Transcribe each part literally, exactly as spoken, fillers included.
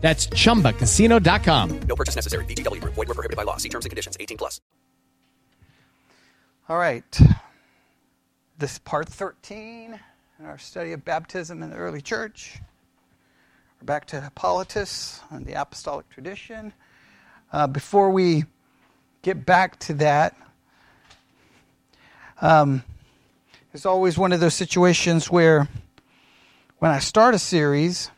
That's chumba casino dot com. No purchase necessary. V G W Group. Void where prohibited by law. See terms and conditions. eighteen plus. All right. This is part thirteen in our study of baptism in the early church. We're back to Hippolytus and the Apostolic Tradition. Uh, before we get back to that, um, there's always one of those situations where when I start a series,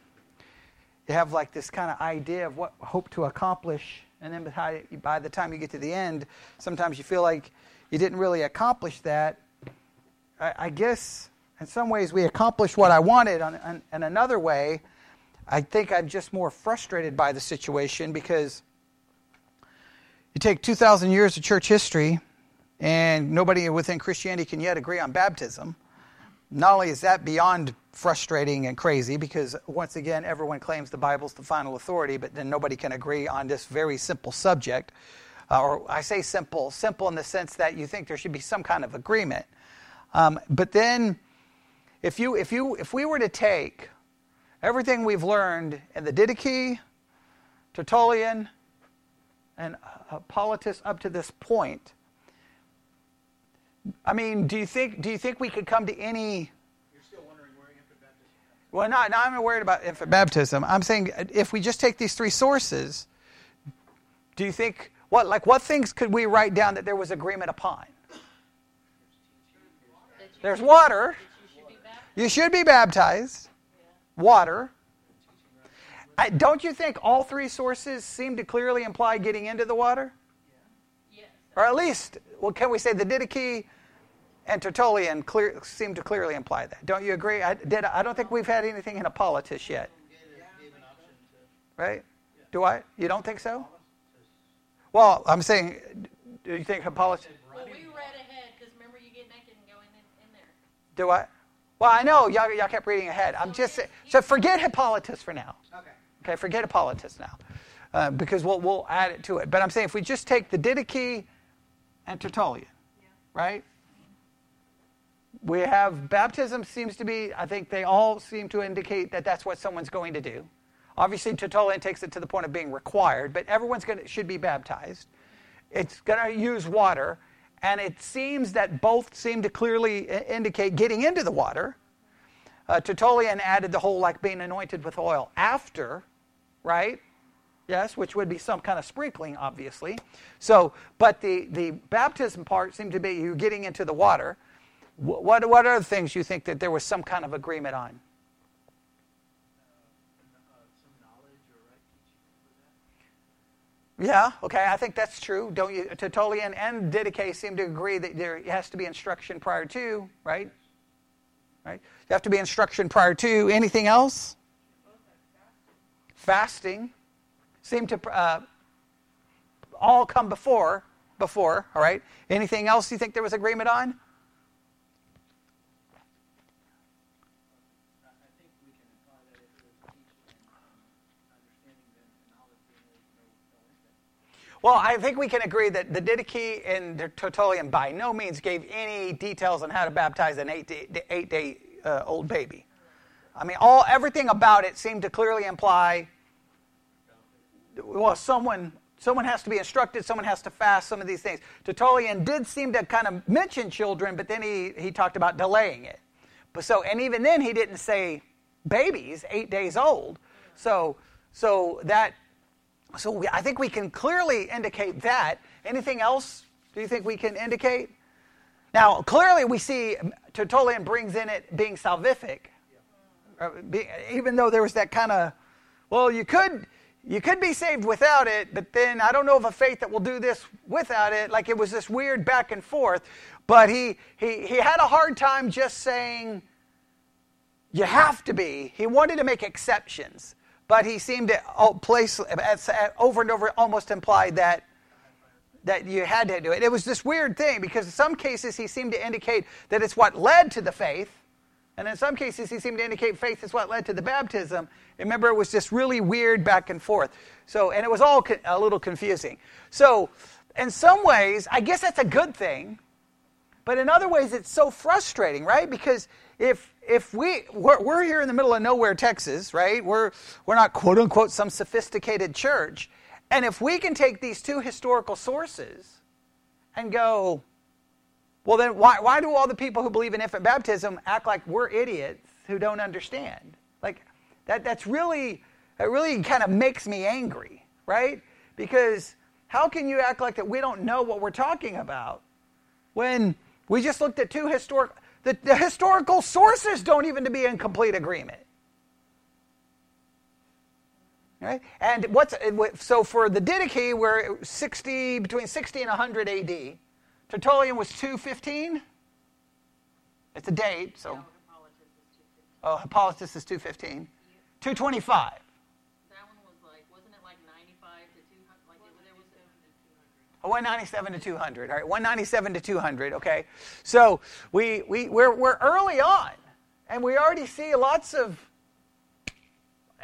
you have like this kind of idea of what hope to accomplish, and then by, by the time you get to the end, sometimes you feel like you didn't really accomplish that. I, I guess in some ways we accomplished what I wanted, on, on, and another way, I think I'm just more frustrated by the situation because you take two thousand years of church history, and nobody within Christianity can yet agree on baptism. Not only is that beyond frustrating and crazy because, once again, everyone claims the Bible's the final authority, but then nobody can agree on this very simple subject. Uh, or I say simple, simple in the sense that you think there should be some kind of agreement. Um, but then if you, if you, if we were to take everything we've learned in the Didache, Tertullian, and Hippolytus up to this point, I mean, do you think do you think we could come to any? You're still wondering where infant baptism is. Well, not, not I'm worried about infant baptism. I'm saying if we just take these three sources, do you think what like what things could we write down that there was agreement upon? There's water. You should be baptized. Water. I, don't you think all three sources seem to clearly imply getting into the water? Or at least, well, can we say the Didache and Tertullian clear, seem to clearly imply that? Don't you agree? I, did, I don't think we've had anything in Hippolytus yet. Right? Do I? You don't think so? Well, I'm saying, do you think Hippolytus? Well, we read ahead because remember you get naked and go in, in there. Do I? Well, I know. Y'all, y'all kept reading ahead. I'm just saying. So forget Hippolytus for now. Okay. Okay, forget Hippolytus now uh, because we'll, we'll add it to it. But I'm saying if we just take the Didache and Tertullian, yeah. Right? We have baptism seems to be, I think they all seem to indicate that that's what someone's going to do. Obviously, Tertullian takes it to the point of being required, but everyone's going to, should be baptized. It's going to use water, and it seems that both seem to clearly indicate getting into the water. Uh, Tertullian added the whole like being anointed with oil after, right? Yes, which would be some kind of sprinkling, obviously. So, but the, the baptism part seemed to be you getting into the water. What what other things you think that there was some kind of agreement on? Uh, some knowledge or right teaching for that? Yeah, okay, I think that's true. Don't you? Tertullian and Didache seem to agree that there has to be instruction prior to, right? Right. You have to be instruction prior to. Anything else? Fasting. Seem to uh, all come before, before, all right? Anything else you think there was agreement on? I think we can imply that it was teaching and understanding that knowledge being well, I think we can agree that the Didache and the Tertullian by no means gave any details on how to baptize an eight-day-old eight day, uh, old baby. I mean, all everything about it seemed to clearly imply well, someone someone has to be instructed, someone has to fast, some of these things. Tertullian did seem to kind of mention children, but then he, he talked about delaying it. But so, and even then he didn't say babies, eight days old. So so that so we, I think we can clearly indicate that Anything else do you think we can indicate? Now, clearly we see Tertullian brings in it being salvific. Yeah. Be, even though there was that kind of, well, you could you could be saved without it, but then I don't know of a faith that will do this without it. Like it was this weird back and forth. But he he he had a hard time just saying, you have to be. He wanted to make exceptions. But he seemed to place, over and over, almost implied that that you had to do it. It was this weird thing, because in some cases he seemed to indicate that it's what led to the faith, and in some cases he seemed to indicate faith is what led to the baptism. Remember, it was this really weird back and forth. So, and it was all co- a little confusing. So, in some ways, I guess that's a good thing, but in other ways it's so frustrating, right? Because if if we we're, we're here in the middle of nowhere, Texas, right? We're we're not quote unquote some sophisticated church. And if we can take these two historical sources and go, well, then why why do all the people who believe in infant baptism act like we're idiots who don't understand? Like that that's really that really kind of makes me angry, right? Because how can you act like that we don't know what we're talking about when we just looked at two historic the, the historical sources don't even to be in complete agreement. Right? And what's so for the Didache, we're sixty between sixty and one hundred A D. Tertullian was two fifteen. It's a date, so. No, Hippolytus is two fifteen. Oh, Hippolytus is two fifteen. Yeah. two twenty-five. That one was like, wasn't it like ninety-five to two hundred? Like it, there was a, oh, one ninety-seven to two hundred. All right, one ninety-seven to two hundred. Okay, so we we we're we're early on, and we already see lots of.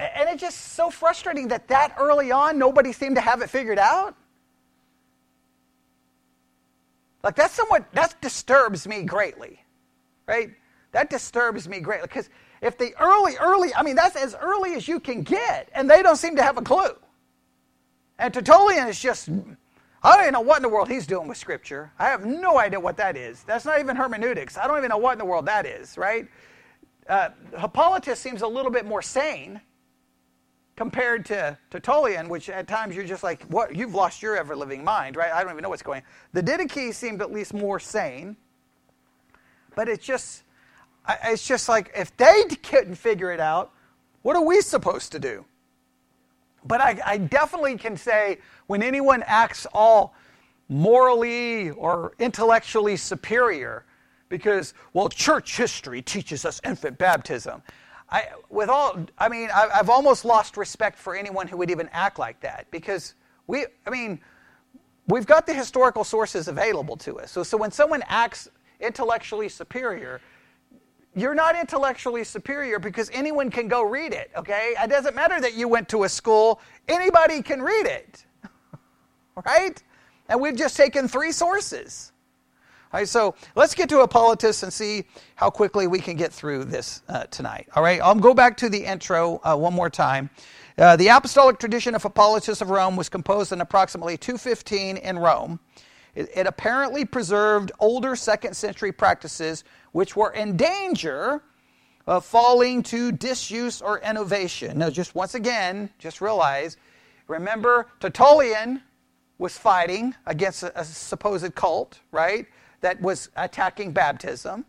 And it's just so frustrating that that early on, nobody seemed to have it figured out. Like that's somewhat, that disturbs me greatly, right? That disturbs me greatly because if the early, early, I mean, that's as early as you can get and they don't seem to have a clue. And Tertullian is just, I don't even know what in the world he's doing with Scripture. I have no idea what that is. That's not even hermeneutics. I don't even know what in the world that is, right? Uh, Hippolytus seems a little bit more sane compared to Tertullian, which at times you're just like, what? You've lost your ever-living mind, right? I don't even know what's going on. The Didache seemed at least more sane, but it's just, it's just like, if they couldn't figure it out, what are we supposed to do? But I, I definitely can say, when anyone acts all morally or intellectually superior, because, well, church history teaches us infant baptism, I, with all, I mean, I, I've almost lost respect for anyone who would even act like that because we, I mean, we've got the historical sources available to us. So, so when someone acts intellectually superior, you're not intellectually superior because anyone can go read it, okay? It doesn't matter that you went to a school. Anybody can read it, right? And we've just taken three sources. All right, so let's get to Hippolytus and see how quickly we can get through this uh, tonight. All right, I'll go back to the intro uh, one more time. Uh, the Apostolic Tradition of Hippolytus of Rome was composed in approximately two fifteen in Rome. It, it apparently preserved older second century practices which were in danger of falling to disuse or innovation. Now, just once again, just realize, remember, Tertullian was fighting against a, a supposed cult, right? That was attacking baptism.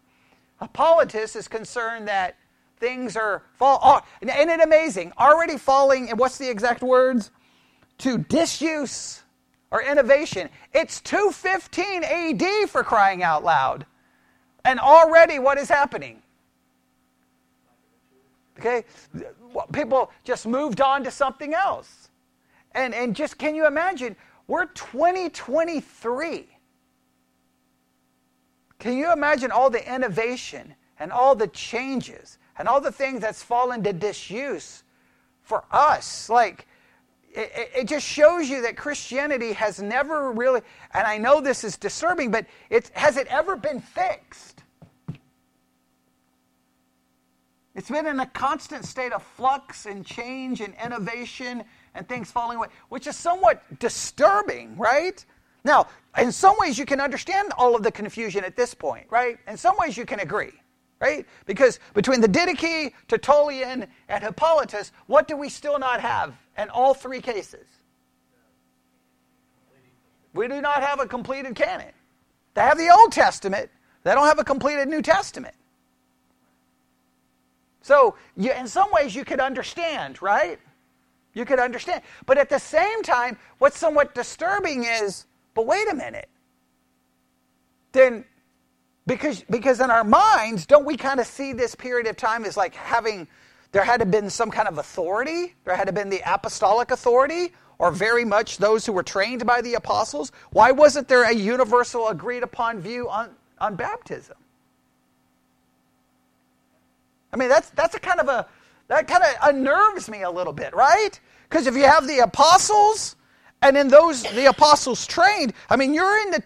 Hippolytus is concerned that things are, fall, oh, isn't it amazing, already falling, and what's the exact words? To disuse or innovation. It's two fifteen A D for crying out loud. And already what is happening? Okay, people just moved on to something else. And, and just, can you imagine, we're twenty twenty-three. Can you imagine all the innovation and all the changes and all the things that's fallen to disuse for us? Like, it, it just shows you that Christianity has never really, and I know this is disturbing, but it's, has it ever been fixed? It's been in a constant state of flux and change and innovation and things falling away, which is somewhat disturbing, right? Now, in some ways you can understand all of the confusion at this point, right? In some ways you can agree, right? Because between the Didache, Tertullian, and Hippolytus, what do we still not have in all three cases? We do not have a completed canon. They have the Old Testament. They don't have a completed New Testament. So you, in some ways you could understand, right? You could understand. But at the same time, what's somewhat disturbing is, but wait a minute. Then, because, because in our minds, don't we kind of see this period of time as like having, there had to have been some kind of authority. There had to have been the apostolic authority, or very much those who were trained by the apostles. Why wasn't there a universal agreed upon view on, on baptism? I mean, that's that's a kind of a, that kind of unnerves me a little bit, right? Because if you have the apostles, and in those, the apostles trained, I mean, you're in the,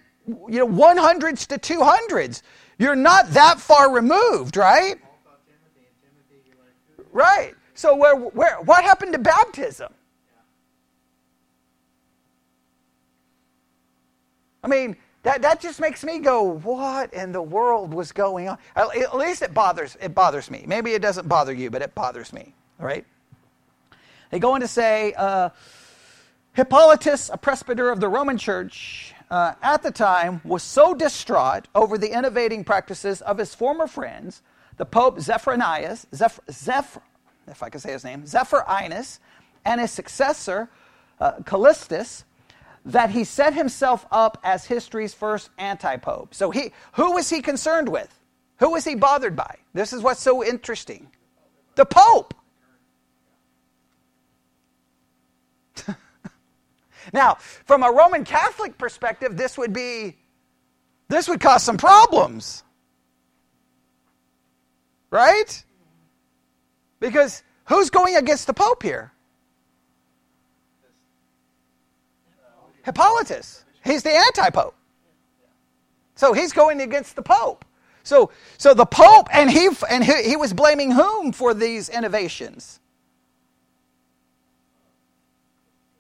you know, hundreds to two hundreds. You're not that far removed, right? Right. So where where what happened to baptism? I mean, that, that just makes me go, what in the world was going on? At least it bothers it bothers me. Maybe it doesn't bother you, but it bothers me. All right? They go on to say, uh, Hippolytus, a presbyter of the Roman Church, uh, at the time was so distraught over the innovating practices of his former friends, the Pope Zephyrinus, Zeph, Zeph, if I can say his name, Zephyrinus, and his successor, uh, Callistus, that he set himself up as history's first anti-pope. So he, who was he concerned with? Who was he bothered by? This is what's so interesting. The Pope! Now, from a Roman Catholic perspective, this would be, this would cause some problems. Right? Because who's going against the Pope here? Hippolytus. He's the anti-pope. So he's going against the Pope. So so the Pope, and he and he, he was blaming whom for these innovations?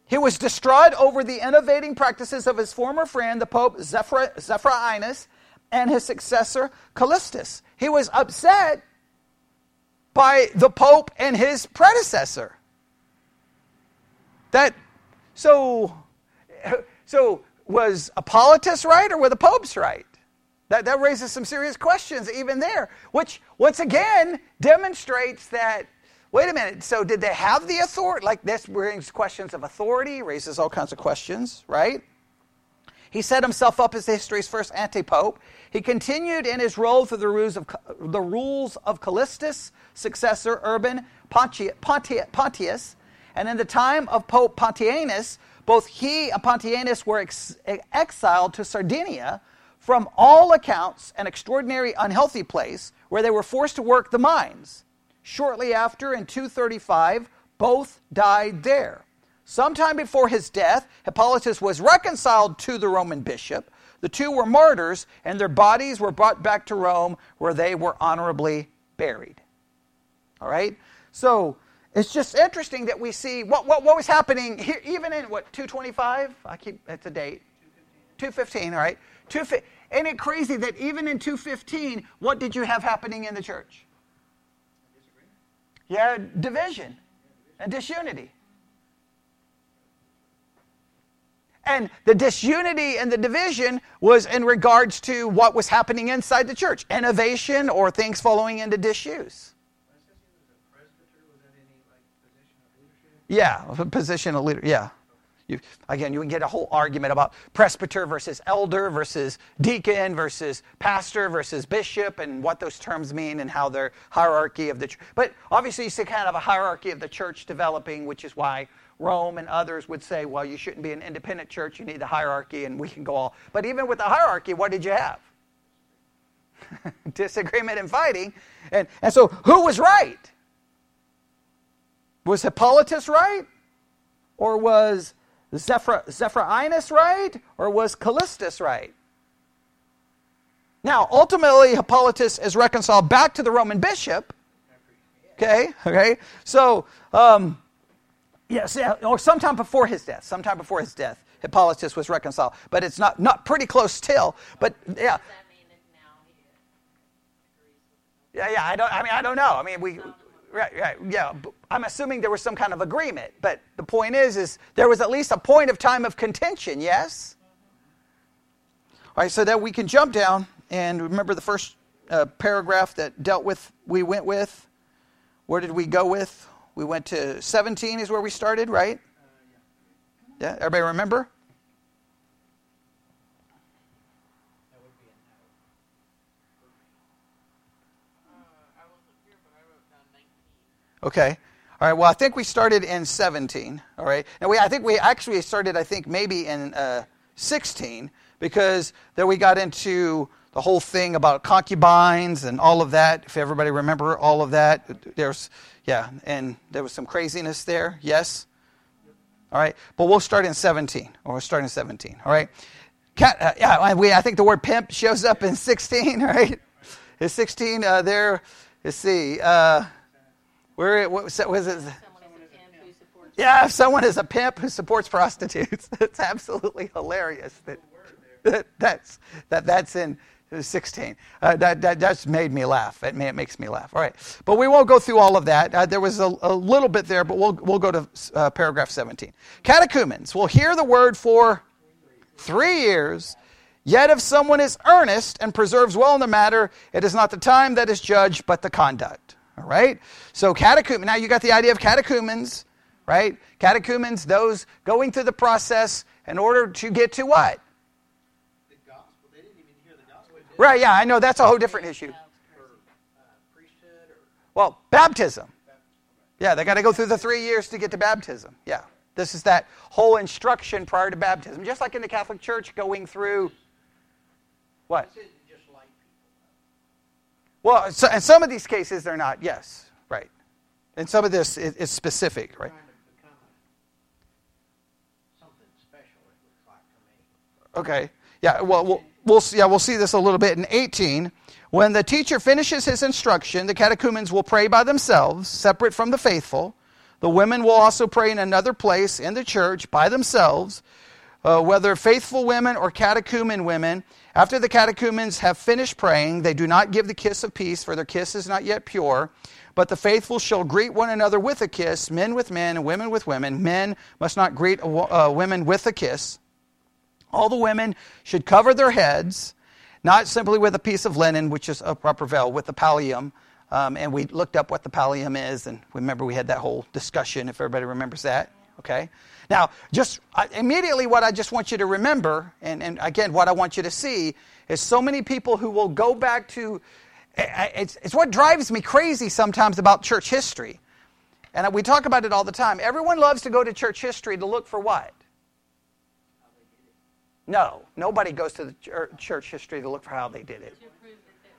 He was distraught over the innovating practices of his former friend, the Pope Zephyr, Zephyrinus, and his successor, Callistus. He was upset by the Pope and his predecessor. That, so... So was Hippolytus right or were the popes right? That that raises some serious questions even there, which once again demonstrates that, wait a minute, so did they have the authority? Like this brings questions of authority, raises all kinds of questions, right? He set himself up as history's first anti-pope. He continued in his role through the rules of, the rules of Callistus, successor Urban Pontius, and in the time of Pope Pontianus, both he and Pontianus were ex- exiled to Sardinia, from all accounts an extraordinary unhealthy place, where they were forced to work the mines. Shortly after, in two thirty-five, both died there. Sometime before his death, Hippolytus was reconciled to the Roman bishop. The two were martyrs, and their bodies were brought back to Rome, where they were honorably buried. All right? So... it's just interesting that we see what what, what was happening here, even in, what, two twenty-five? I keep, it's a date. two fifteen, all right. two fifteen. Isn't it crazy that even in two fifteen, what did you have happening in the church? Yeah, division and disunity. And the disunity and the division was in regards to what was happening inside the church, innovation or things falling into disuse. Yeah, position of leader. Yeah, you, again, you can get a whole argument about presbyter versus elder versus deacon versus pastor versus bishop and what those terms mean and how their hierarchy of the church. But obviously, you see kind of a hierarchy of the church developing, which is why Rome and others would say, "Well, you shouldn't be an independent church. You need the hierarchy, and we can go all." But even with the hierarchy, what did you have? Disagreement and fighting, and and so who was right? Was Hippolytus right? Or was Zephyr, Zephyrinus right? Or was Callistus right? Now, ultimately, Hippolytus is reconciled back to the Roman bishop. Okay, okay. So, um, yes, or sometime before his death, sometime before his death, Hippolytus was reconciled. But it's not, not pretty close till, but yeah. Yeah, yeah, I don't, I mean, I don't know. I mean, we... Right, right, yeah. I'm assuming there was some kind of agreement, but the point is, is there was at least a point of time of contention, yes? All right, so that we can jump down, and remember the first uh, paragraph that dealt with, we went with, where did we go with? We went to seventeen is where we started, right? Yeah, everybody remember? Okay. All right, well, I think we started in seventeen, all right? And we I think we actually started, I think, maybe in uh, sixteen, because then we got into the whole thing about concubines and all of that, if everybody remember all of that. There's, yeah, and there was some craziness there, yes? All right, but we'll start in seventeen, or we'll start in seventeen, all right? Cat, uh, yeah, we, I think the word pimp shows up in sixteen, right? Is sixteen uh, there? Let's see, uh... Where what was it? Someone is a pimp who supports yeah, if someone is a pimp who supports prostitutes. That's absolutely hilarious. That, that that's that that's in sixteen. Uh, that that that's made me laugh. That it makes me laugh. All right, but we won't go through all of that. Uh, there was a, a little bit there, but we'll we'll go to uh, paragraph seventeen. Catechumens will hear the word for three years. Yet if someone is earnest and preserves well in the matter, it is not the time that is judged, but the conduct. All right, so catechumens, now you got the idea of catechumens, right? Catechumens, those going through the process in order to get to what? The gospel, they didn't even hear the gospel. Right, yeah, I know, that's a whole different issue. Well, baptism. Yeah, they got to go through the three years to get to baptism, yeah. This is that whole instruction prior to baptism, just like in the Catholic Church going through what? Well, so, in some of these cases, they're not. Yes, right. And some of this is, is specific, right? Something special, it looks like to me. Okay. Yeah. Well, we'll we'll yeah we'll see this a little bit in eighteen. When the teacher finishes his instruction, the catechumens will pray by themselves, separate from the faithful. The women will also pray in another place in the church by themselves. Uh, whether faithful women or catechumen women, after the catechumens have finished praying, they do not give the kiss of peace, for their kiss is not yet pure. But the faithful shall greet one another with a kiss, men with men and women with women. Men must not greet uh, women with a kiss. All the women should cover their heads, not simply with a piece of linen, which is a proper veil, with the pallium. Um, and we looked up what the pallium is, and remember we had that whole discussion, if everybody remembers that. Okay. Now, just uh, immediately what I just want you to remember, and, and again, what I want you to see, is so many people who will go back to, it's, it's what drives me crazy sometimes about church history. And we talk about it all the time. Everyone loves to go to church history to look for what? No, nobody goes to the church history to look for how they did it.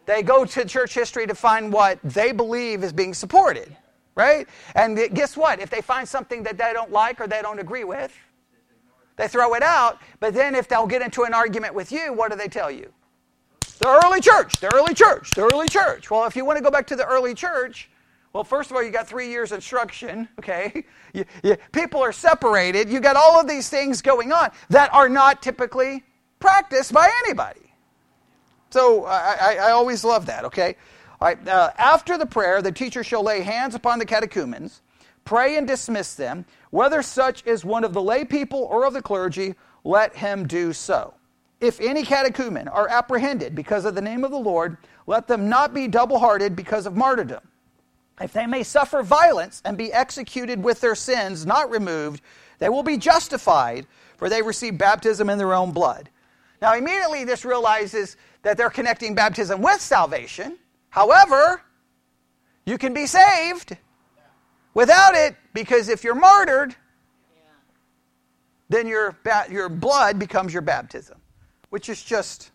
They go to church history to find what they believe is being supported. Right? And guess what? If they find something that they don't like or they don't agree with, they throw it out. But then if they'll get into an argument with you, what do they tell you? The early church, the early church, the early church. Well, if you want to go back to the early church, well, first of all, you got three years instruction, okay? You, you, people are separated. You got all of these things going on that are not typically practiced by anybody. So I, I, I always love that, okay? All right, uh, after the prayer, the teacher shall lay hands upon the catechumens, pray and dismiss them. Whether such is one of the lay people or of the clergy, let him do so. If any catechumen are apprehended because of the name of the Lord, let them not be double-hearted because of martyrdom. If they may suffer violence and be executed with their sins not removed, they will be justified, for they receive baptism in their own blood. Now, immediately this realizes that they're connecting baptism with salvation. However, you can be saved without it, because if you're martyred, yeah. then your ba- your blood becomes your baptism, which is just...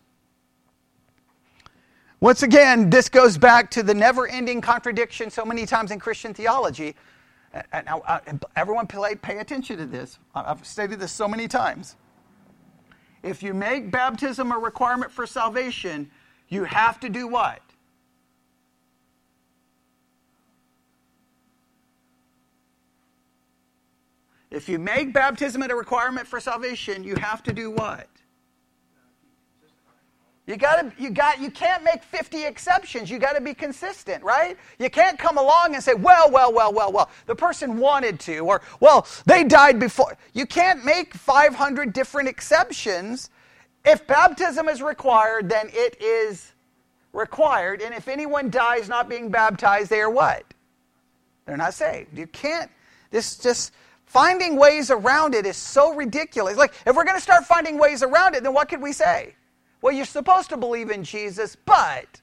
Once again, this goes back to the never-ending contradiction so many times in Christian theology. And I, I, everyone pay, pay attention to this. I've stated this so many times. If you make baptism a requirement for salvation, you have to do what? If you make baptism a requirement for salvation, you have to do what? You gotta, you got, you can't make fifty exceptions. You got to be consistent, right? You can't come along and say, well, well, well, well, well, the person wanted to, or, well, they died before. You can't make five hundred different exceptions If baptism is required, then it is required. And if anyone dies not being baptized, they are what? They're not saved. You can't. This just finding ways around it is so ridiculous. Like, if we're going to start finding ways around it, then what could we say? Well, you're supposed to believe in Jesus, but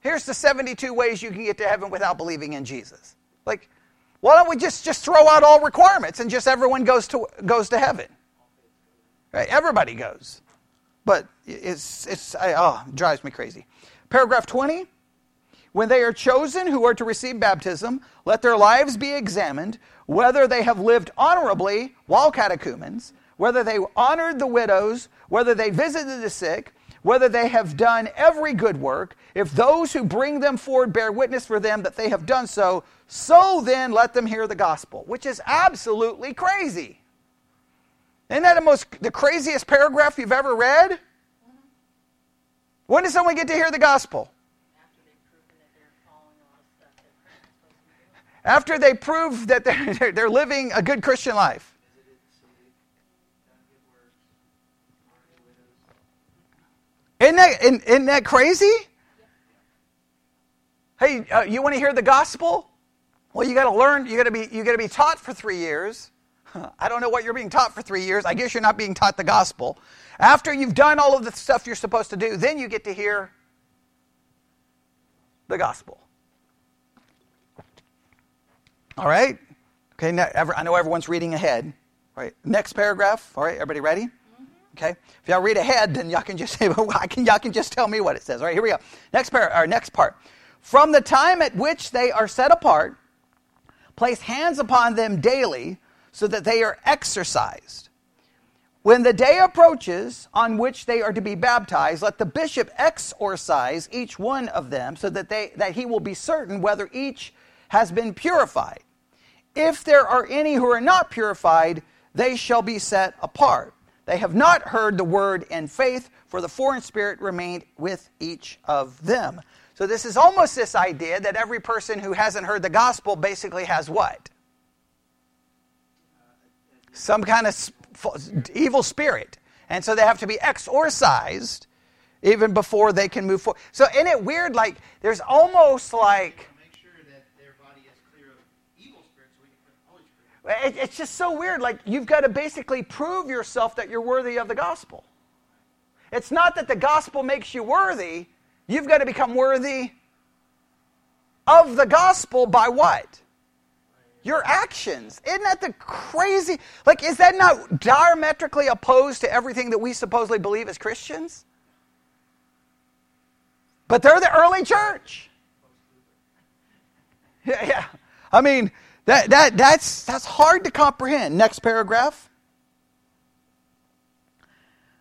here's the seventy-two ways you can get to heaven without believing in Jesus. Like, why don't we just, just throw out all requirements and just everyone goes to goes to heaven? Right? Everybody goes. But it's it's oh, it drives me crazy. Paragraph twenty. When they are chosen who are to receive baptism, let their lives be examined, whether they have lived honorably while catechumens, whether they honored the widows, whether they visited the sick, whether they have done every good work, if those who bring them forward bear witness for them that they have done so, so then let them hear the gospel, which is absolutely crazy. Isn't that the most the craziest paragraph you've ever read? When does someone get to hear the gospel? After they prove that they're, they're living a good Christian life. Isn't that, isn't that crazy? Hey, uh, you want to hear the gospel? Well, you got to learn. You got to be. You got to be taught for three years. Huh, I don't know what you're being taught for three years. I guess you're not being taught the gospel. After you've done all of the stuff you're supposed to do, then you get to hear the gospel. All right. Okay. Now, every, I know everyone's reading ahead. All right. Next paragraph. All right. Everybody ready? Okay, if y'all read ahead, then y'all can just say, well, I can, y'all can just tell me what it says. All right, here we go. Next part, or next part. From the time at which they are set apart, place hands upon them daily so that they are exercised. When the day approaches on which they are to be baptized, let the bishop exorcise each one of them so that they that he will be certain whether each has been purified. If there are any who are not purified, they shall be set apart. They have not heard the word in faith, for the foreign spirit remained with each of them. So this is almost this idea that every person who hasn't heard the gospel basically has what? Some kind of sp- evil spirit. And so they have to be exorcised even before they can move forward. So isn't it weird? Like, there's almost like... It's just so weird. Like, you've got to basically prove yourself that you're worthy of the gospel. It's not that the gospel makes you worthy. You've got to become worthy of the gospel by what? Your actions. Isn't that the crazy... Like, is that not diametrically opposed to everything that we supposedly believe as Christians? But they're the early church. Yeah, yeah. I mean... That that that's that's hard to comprehend. Next paragraph.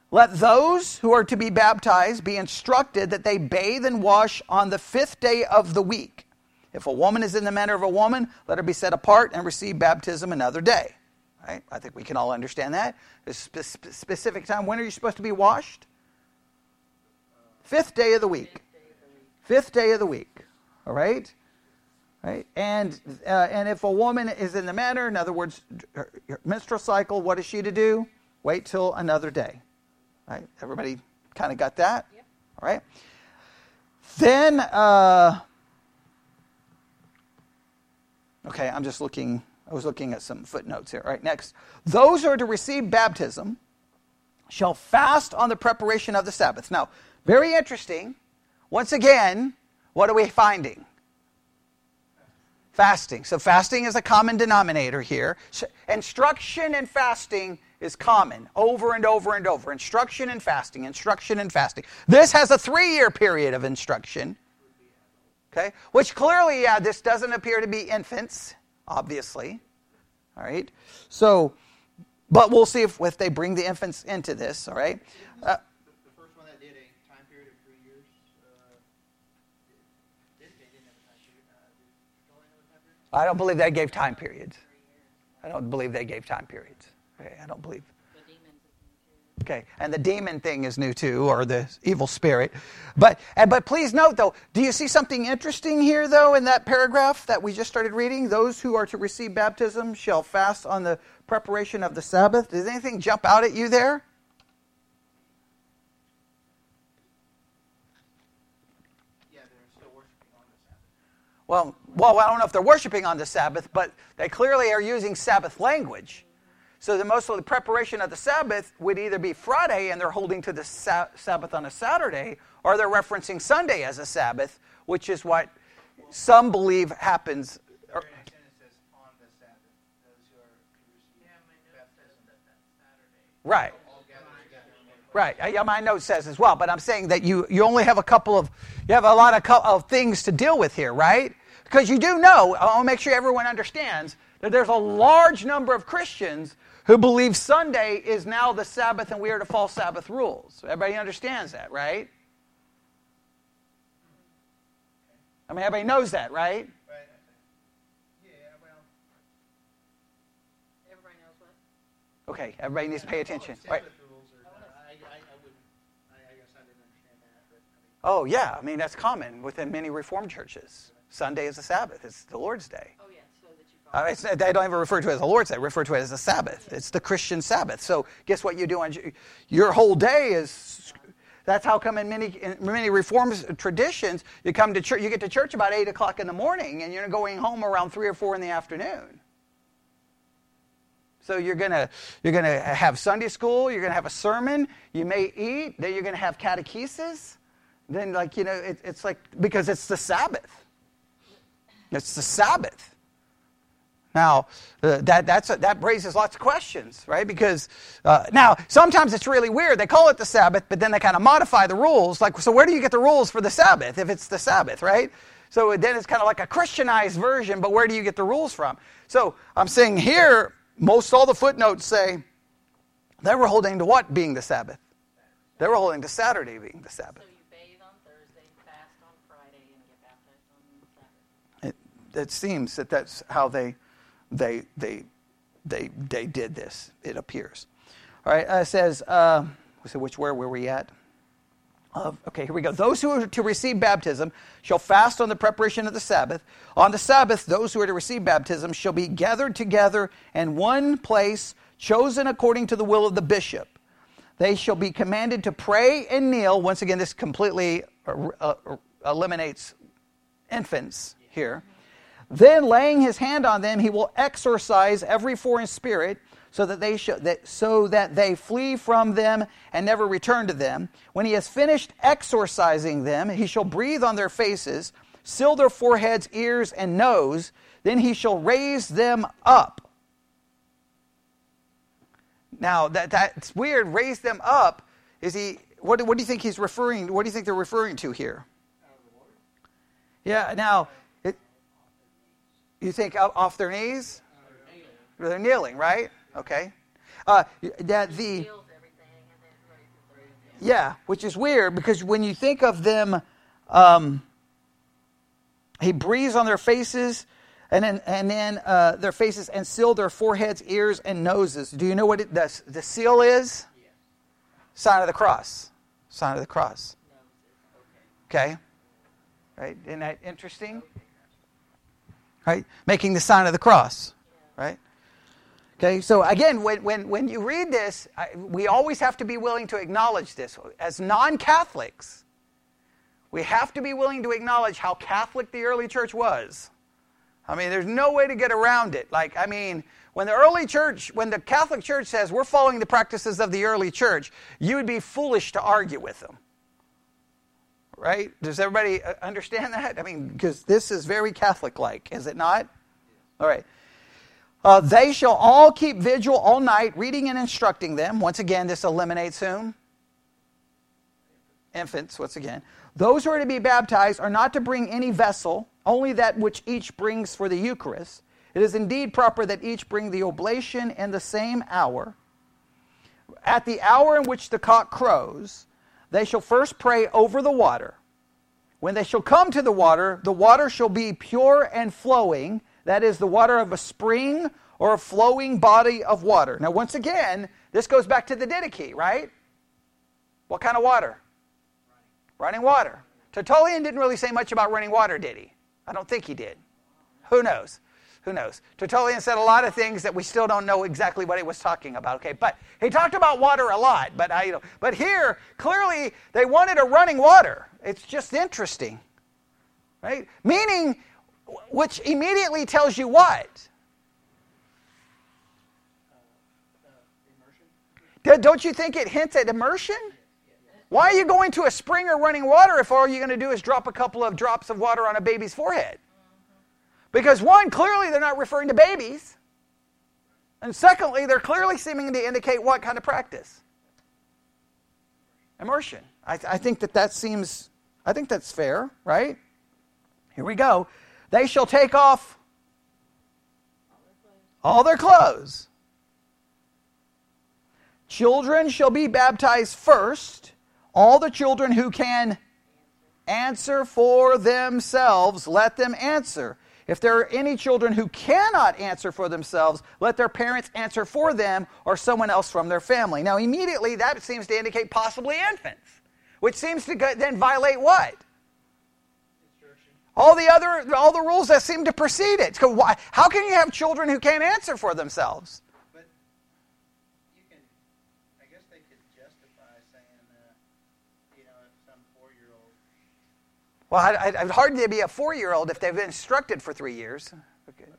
Let those who are to be baptized be instructed that they bathe and wash on the fifth day of the week. If a woman is in the manner of a woman, let her be set apart and receive baptism another day. Right? I think we can all understand that. There's a spe- specific time. When are you supposed to be washed? Fifth day of the week. Fifth day of the week. All right? Right? And uh, and if a woman is in the manner, in other words, her, her menstrual cycle, what is she to do? Wait till another day. Right? Everybody kind of got that? Yep. All right. Then, uh, okay, I'm just looking, I was looking at some footnotes here. All right, next. Those who are to receive baptism shall fast on the preparation of the Sabbath. Now, very interesting. Once again, what are we finding? Fasting. So fasting is a common denominator here. Instruction and fasting is common over and over and over. Instruction and fasting, instruction and fasting. This has a three-year period of instruction, okay? Which clearly, yeah, this doesn't appear to be infants, obviously. All right? So, but we'll see if, if they bring the infants into this, all right? Uh, I don't believe they gave time periods. I don't believe they gave time periods. Okay, I don't believe. Okay, and the demon thing is new too, or the evil spirit. But and, but please note though, do you see something interesting here though in that paragraph that we just started reading? Those who are to receive baptism shall fast on the preparation of the Sabbath. Does anything jump out at you there? Well, well, I don't know if they're worshiping on the Sabbath, but they clearly are using Sabbath language. So the most of the preparation of the Sabbath would either be Friday, and they're holding to the sa- Sabbath on a Saturday, or they're referencing Sunday as a Sabbath, which is what some believe happens. Or, right. Right. I, my note says as well, but I'm saying that you, you only have a couple of, you have a lot of, co- of things to deal with here, right? Because you do know, I'll make sure everyone understands, that there's a large number of Christians who believe Sunday is now the Sabbath and we are to follow Sabbath rules. Everybody understands that, right? I mean, everybody knows that, right? Okay, everybody needs to pay attention. Right. Oh, yeah. I mean, that's common within many Reformed churches. Sunday is the Sabbath. It's the Lord's Day. Oh, yeah. So that you follow. Uh, they don't even refer to it as the Lord's Day. They refer to it as the Sabbath. It's the Christian Sabbath. So guess what you do on your whole day is... That's how come in many in many Reformed traditions, you come to church, you get to church about eight o'clock in the morning, and you're going home around three or four in the afternoon. So you're gonna you're gonna have Sunday school. You're gonna have a sermon. You may eat. Then you're gonna have catechesis. Then, like you know, it, it's like because it's the Sabbath. It's the Sabbath. Now uh, that that's a, that raises lots of questions, right? Because uh, now sometimes it's really weird. They call it the Sabbath, but then they kind of modify the rules. Like, so where do you get the rules for the Sabbath if it's the Sabbath, right? So then it's kind of like a Christianized version, but where do you get the rules from? So I'm saying here. Most all the footnotes say they were holding to what being the Sabbath? They were holding to Saturday being the Sabbath. So you bathe on Thursday, fast on Friday, and get baptized on Saturday. It, it seems that that's how they, they, they, they, they did this. It appears. All right. Uh, it says. Uh, so which where were we at? Uh, okay. Here we go. Those who are to receive baptism shall fast on the preparation of the Sabbath. On the Sabbath, those who are to receive baptism shall be gathered together in one place, chosen according to the will of the bishop. They shall be commanded to pray and kneel. Once again, this completely uh, eliminates infants here. Then, laying his hand on them, he will exorcise every foreign spirit, so that they show, that so that they flee from them and never return to them. When he has finished exorcising them, he shall breathe on their faces, seal their foreheads, ears, and nose. Then he shall raise them up. Now that that's weird. Raise them up. Is he? What? What do you think he's referring? What do you think they're referring to here? Yeah. Now, it, you think off their knees? They're kneeling, right? Okay, uh, that the yeah, which is weird because when you think of them, um, he breathes on their faces, and then and then uh, their faces and seal their foreheads, ears, and noses. Do you know what it, the the seal is? Yeah. Sign of the cross. Sign of the cross. Okay, right? Isn't that interesting? Right, making the sign of the cross. Right. Okay, so again, when, when, when you read this, I, we always have to be willing to acknowledge this. As non-Catholics, we have to be willing to acknowledge how Catholic the early church was. I mean, there's no way to get around it. Like, I mean, when the early church, when the Catholic Church says we're following the practices of the early church, you would be foolish to argue with them. Right? Does everybody understand that? I mean, because this is very Catholic-like, is it not? All right. Uh, they shall all keep vigil all night, reading and instructing them. Once again, this eliminates whom? Infants, once again. Those who are to be baptized are not to bring any vessel, only that which each brings for the Eucharist. It is indeed proper that each bring the oblation in the same hour. At the hour in which the cock crows, they shall first pray over the water. When they shall come to the water, the water shall be pure and flowing, that is the water of a spring or a flowing body of water. Now, once again, this goes back to the Didache, right? What kind of water? Running, running water. Tertullian didn't really say much about running water, did he? I don't think he did. Who knows? Who knows? Tertullian said a lot of things that we still don't know exactly what he was talking about. Okay, but he talked about water a lot. But I, you know, but here clearly they wanted a running water. It's just interesting, right? Meaning. Which immediately tells you what? Don't you think it hints at immersion? Why are you going to a spring or running water if all you're going to do is drop a couple of drops of water on a baby's forehead? Because one, clearly they're not referring to babies. And secondly, they're clearly seeming to indicate what kind of practice? Immersion. I, th- I think that that seems, I think that's fair, right? Here we go. They shall take off all their clothes. Children shall be baptized first. All the children who can answer for themselves, let them answer. If there are any children who cannot answer for themselves, let their parents answer for them or someone else from their family. Now, immediately, that seems to indicate possibly infants, which seems to then violate what? All the other, all the rules that seem to precede it. So why, how can you have children who can't answer for themselves? But you can, I guess they could justify saying, uh, you know, if some four-year-old. Well, I'd, I'd hardly be a four-year-old if they've been instructed for three years. Okay.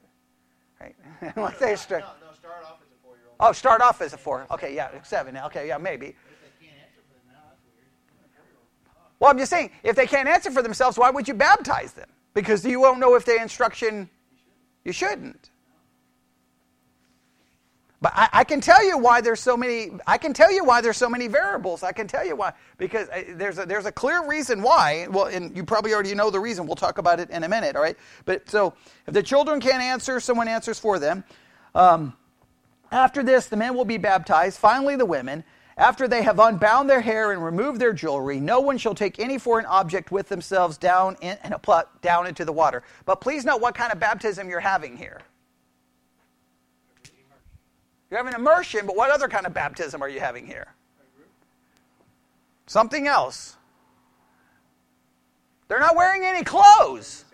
Right? Like they instru- no, no, start off as a four-year-old. Oh, start off as a four. Okay, yeah, seven. Okay, yeah, maybe. Well, I'm just saying, if they can't answer for themselves, why would you baptize them? Because you won't know if the instruction, you shouldn't. But I, I can tell you why there's so many, I can tell you why there's so many variables. I can tell you why, because there's a, there's a clear reason why. Well, and you probably already know the reason. We'll talk about it in a minute, all right? But so, if the children can't answer, someone answers for them. Um, after this, the men will be baptized. Finally, the women. After they have unbound their hair and removed their jewelry, no one shall take any foreign object with themselves down in, and apply, down into the water. But please note what kind of baptism you're having here. You're having immersion, but what other kind of baptism are you having here? Something else. They're not wearing any clothes.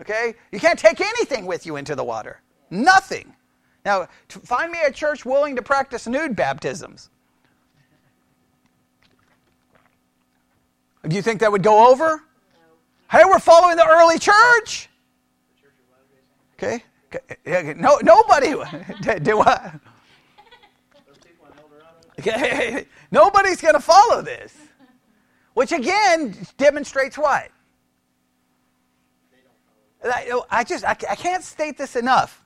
Okay? You can't take anything with you into the water. Nothing. Now, to find me a church willing to practice nude baptisms. Do you think that would go over? No. Hey, we're following the early church. The church okay. No, nobody. Do what? Okay. Nobody's going to follow this. Which again demonstrates what? I just I can't state this enough.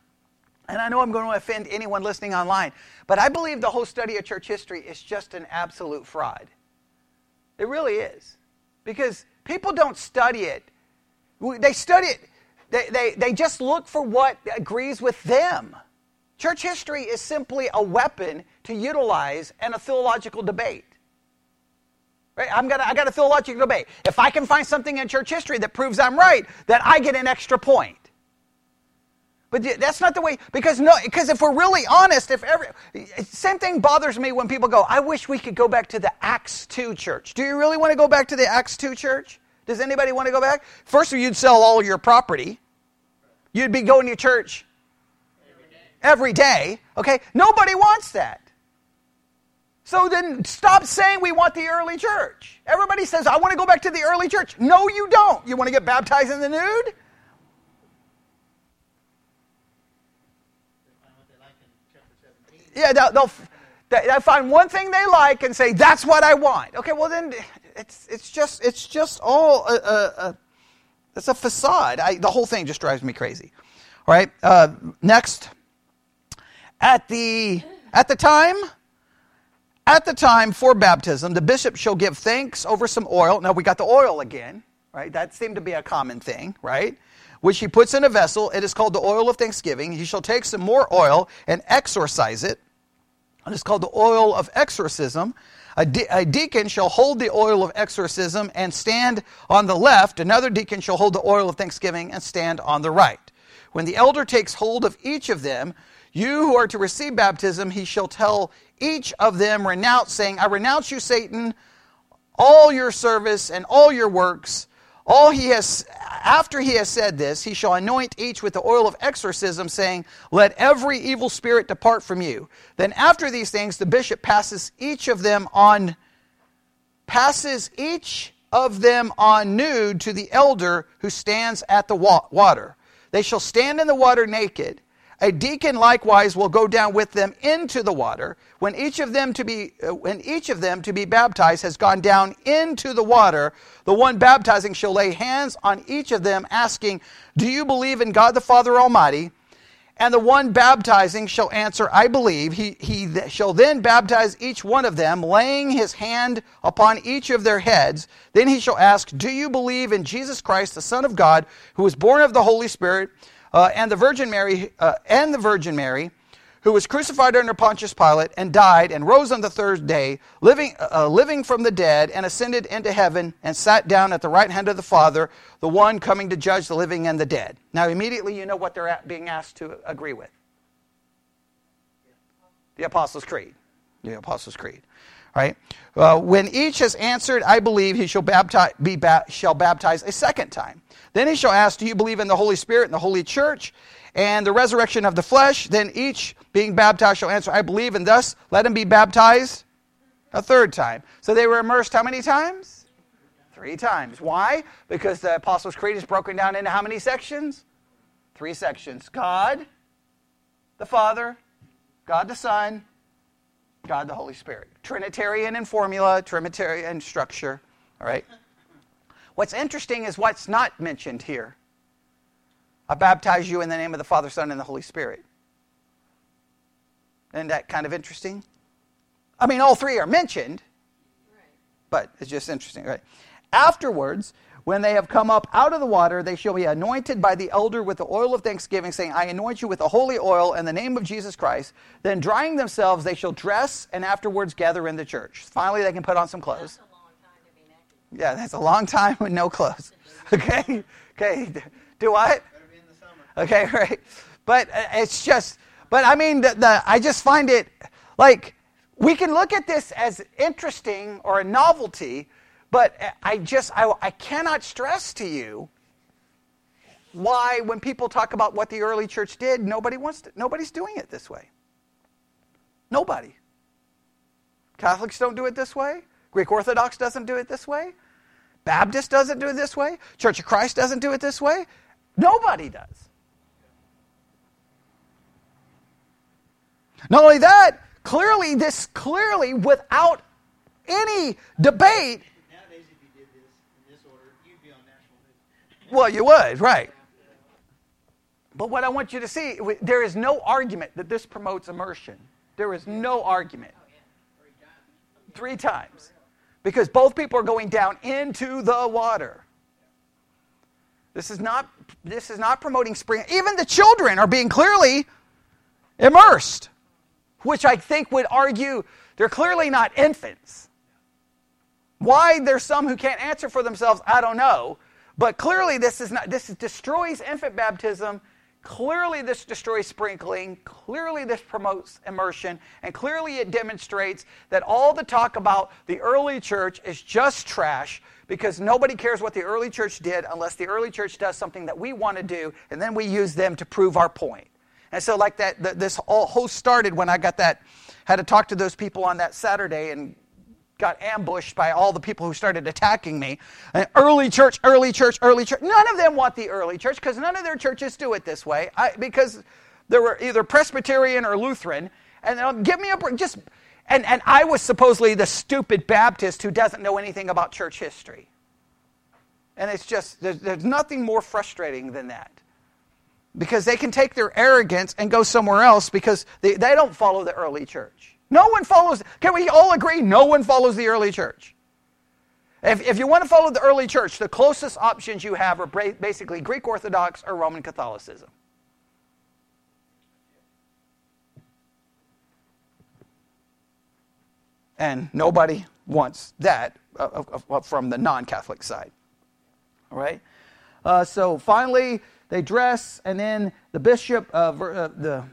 And I know I'm going to offend anyone listening online, but I believe the whole study of church history is just an absolute fraud. It really is. Because people don't study it. They study it. They, they, they just look for what agrees with them. Church history is simply a weapon to utilize in a theological debate. Right? I'm gonna, I got a theological debate. If I can find something in church history that proves I'm right, then I get an extra point. But that's not the way, because no, because if we're really honest, if every, same thing bothers me when people go, I wish we could go back to the Acts two church. Do you really want to go back to the Acts two church? Does anybody want to go back? First of all, you'd sell all your property. You'd be going to church every day. Every day. Okay? Nobody wants that. So then stop saying we want the early church. Everybody says, I want to go back to the early church. No, you don't. You want to get baptized in the nude? Yeah, they'll, they'll, they'll find one thing they like and say, that's what I want. Okay, well then, it's it's just it's just all, a, a, a, it's a facade. I, the whole thing just drives me crazy. All right, uh, next. At the, at the time, at the time for baptism, the bishop shall give thanks over some oil. Now we got the oil again, right? That seemed to be a common thing, right? Which he puts in a vessel. It is called the oil of thanksgiving. He shall take some more oil and exorcise it. It is called the oil of exorcism. A, de- a deacon shall hold the oil of exorcism and stand on the left. Another deacon shall hold the oil of thanksgiving and stand on the right. When the elder takes hold of each of them, you who are to receive baptism, he shall tell each of them, renounce, saying, I renounce you, Satan, all your service and all your works. All he has, after he has said this, he shall anoint each with the oil of exorcism, saying, let every evil spirit depart from you. Then after these things, the bishop passes each of them on, passes each of them on nude to the elder who stands at the wa- water. They shall stand in the water naked. A deacon likewise will go down with them into the water. When each of them to be when each of them to be baptized has gone down into the water, the one baptizing shall lay hands on each of them, asking, "Do you believe in God the Father Almighty?" And the one baptizing shall answer, "I believe." He, he th- shall then baptize each one of them, laying his hand upon each of their heads. Then he shall ask, "Do you believe in Jesus Christ, the Son of God, who was born of the Holy Spirit, uh, and the Virgin Mary, uh, and the Virgin Mary, who was crucified under Pontius Pilate and died and rose on the third day, living, uh, living from the dead, and ascended into heaven and sat down at the right hand of the Father, the one coming to judge the living and the dead." Now immediately you know what they're being asked to agree with. The Apostles' Creed. The Apostles' Creed. Right? Uh, when each has answered, "I believe," he shall baptize, be ba- shall baptize a second time. Then he shall ask, "Do you believe in the Holy Spirit and the Holy Church and the resurrection of the flesh?" Then each being baptized shall answer, "I believe," and thus let him be baptized a third time. So they were immersed how many times? Three times. Why? Because the Apostles' Creed is broken down into how many sections? Three sections. God the Father, God the Son, God the Holy Spirit. Trinitarian in formula, Trinitarian in structure. All right. What's interesting is what's not mentioned here. "I baptize you in the name of the Father, Son, and the Holy Spirit." Isn't that kind of interesting? I mean, all three are mentioned, but it's just interesting, right? "Afterwards, when they have come up out of the water, they shall be anointed by the elder with the oil of thanksgiving, saying, 'I anoint you with the holy oil in the name of Jesus Christ.' Then drying themselves, they shall dress and afterwards gather in the church." Finally, they can put on some clothes. That's a long time to be naked. Yeah, that's a long time with no clothes. Okay? Okay. Do what? Better be in the summer. Okay, right. But it's just, but I mean, the, the I just find it, like, we can look at this as interesting or a novelty, but I just, I, I cannot stress to you why when people talk about what the early church did, nobody wants to, nobody's doing it this way. Nobody. Catholics don't do it this way. Greek Orthodox doesn't do it this way. Baptist doesn't do it this way. Church of Christ doesn't do it this way. Nobody does. Not only that, clearly this, clearly without any debate, well, you would, right. But what I want you to see, there is no argument that this promotes immersion. There is no argument. Three times. Because both people are going down into the water. This is not, this is not promoting spring. Even the children are being clearly immersed, which I think would argue they're clearly not infants. Why there's some who can't answer for themselves, I don't know. But clearly this is not, this destroys infant baptism, clearly this destroys sprinkling, clearly this promotes immersion, and clearly it demonstrates that all the talk about the early church is just trash because nobody cares what the early church did unless the early church does something that we want to do, and then we use them to prove our point. And so like that, the, this all whole started when I got that, had to talk to those people on that Saturday and got ambushed by all the people who started attacking me. And early church, early church, early church. None of them want the early church because none of their churches do it this way. I, because they were either Presbyterian or Lutheran. And they'll give me a break. Just, and, and I was supposedly the stupid Baptist who doesn't know anything about church history. And it's just, there's, there's nothing more frustrating than that. Because they can take their arrogance and go somewhere else because they, they don't follow the early church. No one follows. Can we all agree? No one follows the early church. If, if you want to follow the early church, the closest options you have are basically Greek Orthodox or Roman Catholicism. And nobody wants that uh, uh, from the non-Catholic side. All right? Uh, so finally, they dress, and then the bishop, uh, uh, the...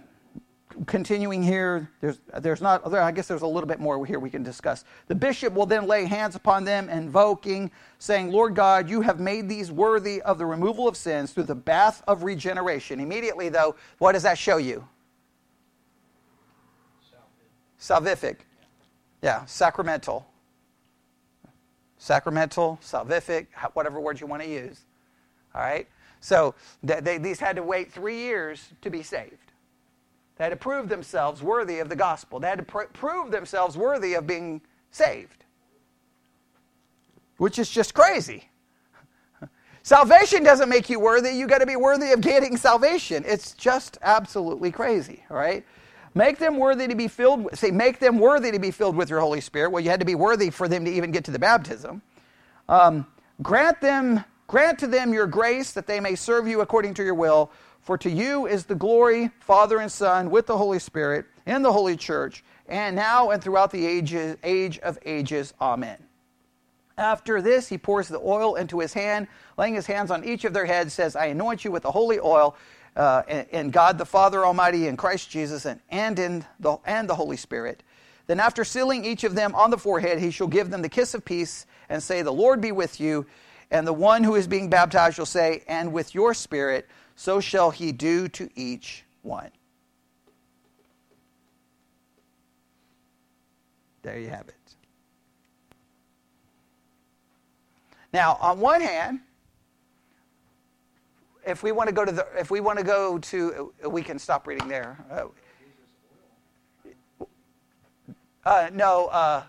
Continuing here, there's there's not, I guess there's a little bit more here we can discuss. The bishop will then lay hands upon them, invoking, saying, "Lord God, you have made these worthy of the removal of sins through the bath of regeneration." Immediately, though, what does that show you? Salvific. Yeah, sacramental. sacramental, salvific, whatever word you want to use. All right? So they, they, these had to wait three years to be saved. They had to prove themselves worthy of the gospel. They had to pr- prove themselves worthy of being saved, which is just crazy. Salvation doesn't make you worthy. You got to be worthy of getting salvation. It's just absolutely crazy, all right? Make them worthy to be filled with, see, make them worthy to be filled with your Holy Spirit. Well, you had to be worthy for them to even get to the baptism. Um, grant them, grant to them your grace that they may serve you according to your will. For to you is the glory, Father and Son, with the Holy Spirit, in the Holy Church, and now and throughout the ages, age of ages. Amen. After this, he pours the oil into his hand, laying his hands on each of their heads, says, I anoint you with the holy oil uh, in, in God the Father Almighty, in Christ Jesus, and, and in the and the Holy Spirit. Then after sealing each of them on the forehead, he shall give them the kiss of peace and say, the Lord be with you. And the one who is being baptized shall say, and with your spirit, so shall he do to each one. There you have it. Now, on one hand, if we want to go to the, if we want to go to, we can stop reading there. Uh, uh, no, uh, I